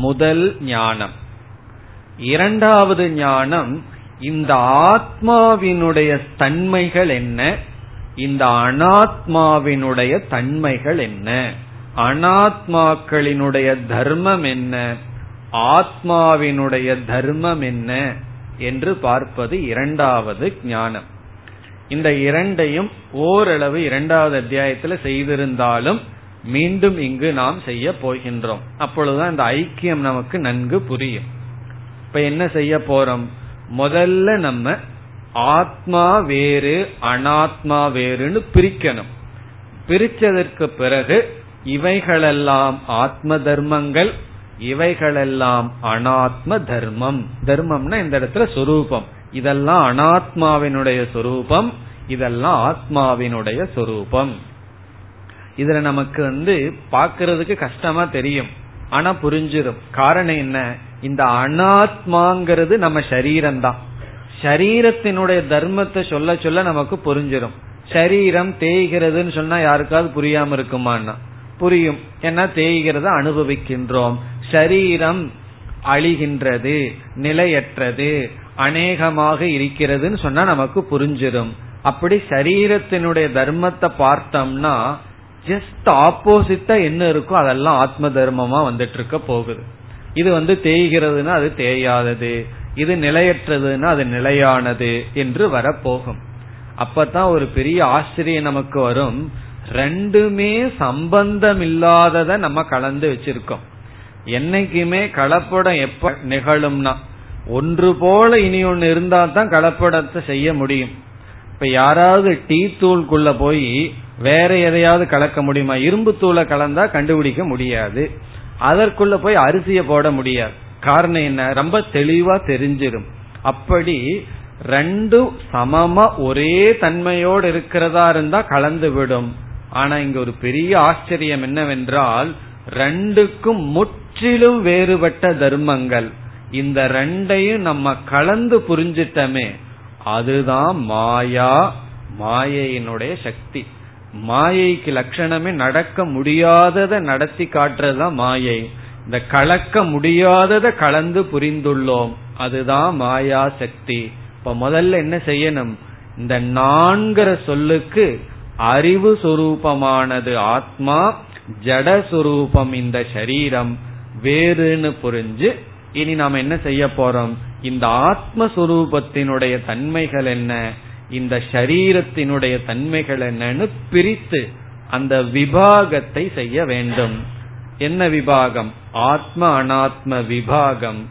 முதல் ஞானம். இரண்டாவது ஞானம், இந்த ஆத்மாவினுடைய தன்மைகள் என்ன, இந்த அனாத்மாவினுடைய தன்மைகள் என்ன, அனாத்மாக்களினுடைய தர்மம் என்ன, ஆத்மாவினுடைய தர்மம் என்ன என்று பார்ப்பது இரண்டாவது ஞானம். இந்த இரண்டையும் ஓரளவு இரண்டாவது அத்தியாயத்தில் செய்திருந்தாலும் மீண்டும் இங்கு நாம் செய்ய போகின்றோம். அப்பொழுதுதான் இந்த ஐக்கியம் நமக்கு நன்கு புரியும். இப்ப என்ன செய்ய போறோம், முதல்ல நம்ம ஆத்மா வேறு அனாத்மா வேறுன்னு பிரிக்கணும். பிரிச்சதற்கு பிறகு இவைகளெல்லாம் ஆத்ம தர்மங்கள், இவைகளெல்லாம் அனாத்ம தர்மம். தர்மம்னா இந்த இடத்துல சொரூபம். இதெல்லாம் அனாத்மாவினுடைய சொரூபம், இதெல்லாம் ஆத்மாவினுடைய சொரூபம். இதுல நமக்கு பாக்கிறதுக்கு கஷ்டமா தெரியும், ஆனா புரிஞ்சிடும். காரணம் என்ன, இந்த அனாத்மாங்கிறது நம்ம சரீரம்தான். சரீரத்தினுடைய தர்மத்தை சொல்ல சொல்ல நமக்கு புரிஞ்சிடும். சரீரம் தேய்கிறதுன்னு சொன்னா யாருக்காவது புரியாம இருக்குமான்னா புரியும். ஏன்னா தேய்கிறத அனுபவிக்கின்றோம். சரீரம் அழிகின்றது, நிலையற்றது, அநேகமாக இருக்கிறதுன்னு சொன்னா நமக்கு புரிஞ்சிடும். அப்படி சரீரத்தினுடைய தர்மத்தை பார்த்தோம்னா ஜஸ்ட் ஆப்போசிட்டா என்ன இருக்கோ அதெல்லாம் ஆத்ம தர்மமா வந்துட்டு இருக்க போகுது. இது தேய்கிறதுனா அது தேயாதது, இது நிலையற்றதுன்னா அது நிலையானது என்று வரப்போகும். அப்பதான் ஒரு பெரிய ஆச்சரியம் நமக்கு வரும். ரெண்டுமே சம்பந்தம் இல்லாதத நம்ம கலந்து வச்சிருக்கோம். என்னைக்குமே கலப்படம் எப்ப நிகழும்னா, ஒன்று போல இனி ஒன்னு இருந்தா தான் கலப்படத்தை செய்ய முடியும். இப்ப யாராவது டீ தூள்குள்ள போய் வேற எதையாவது கலக்க முடியுமா? இரும்பு தூளை கலந்தா கண்டுபிடிக்க முடியாது. அதற்குள்ள போய் அரிசியை போட முடியாது. காரணம் என்ன, ரொம்ப தெளிவா தெரிஞ்சிடும். அப்படி ரெண்டு சமமா ஒரே தன்மையோடு இருக்கிறதா இருந்தா கலந்து விடும். ஆனா இங்க ஒரு பெரிய ஆச்சரியம் என்னவென்றால், ரெண்டுக்கும் முற்றிலும் வேறுபட்ட தர்மங்கள், இந்த ரெண்டையும் நம்ம கலந்து புரிஞ்சிட்டமே, அதுதான் மாயா, மாயையினுடைய சக்தி. மாயைக்கு லட்சணமே நடக்க முடியாததை நடத்தி காட்டுறதுதான் மாயை. இந்த கலக்க முடியாததை கலந்து புரிந்துள்ளோம், அதுதான் மாயா சக்தி. இப்ப முதல்ல என்ன செய்யணும், இந்த நான்கிற சொல்லுக்கு அறிவு சொரூபமானது ஆத்மா, ஜட சொரூபம் இந்த சரீரம் வேறுன்னு புரிஞ்சு, இனி நாம் என்ன செய்ய போறோம், இந்த ஆத்மஸ்வரூபத்தினுடைய தன்மைகள் என்ன, இந்த சரீரத்தினுடைய தன்மைகள் என்னன்னு பிரித்து அந்த விபாகத்தை செய்ய வேண்டும். என்ன விபாகம், ஆத்ம அனாத்ம விபாகம்.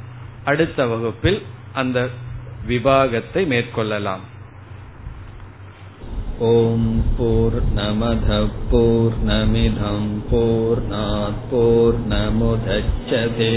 அடுத்த வகுப்பில் அந்த விபாகத்தை மேற்கொள்ளலாம். ஓம் பூர்ணமத பூர்ணமிதம் பூர்ணாத் பூர்ணமுதச்யதே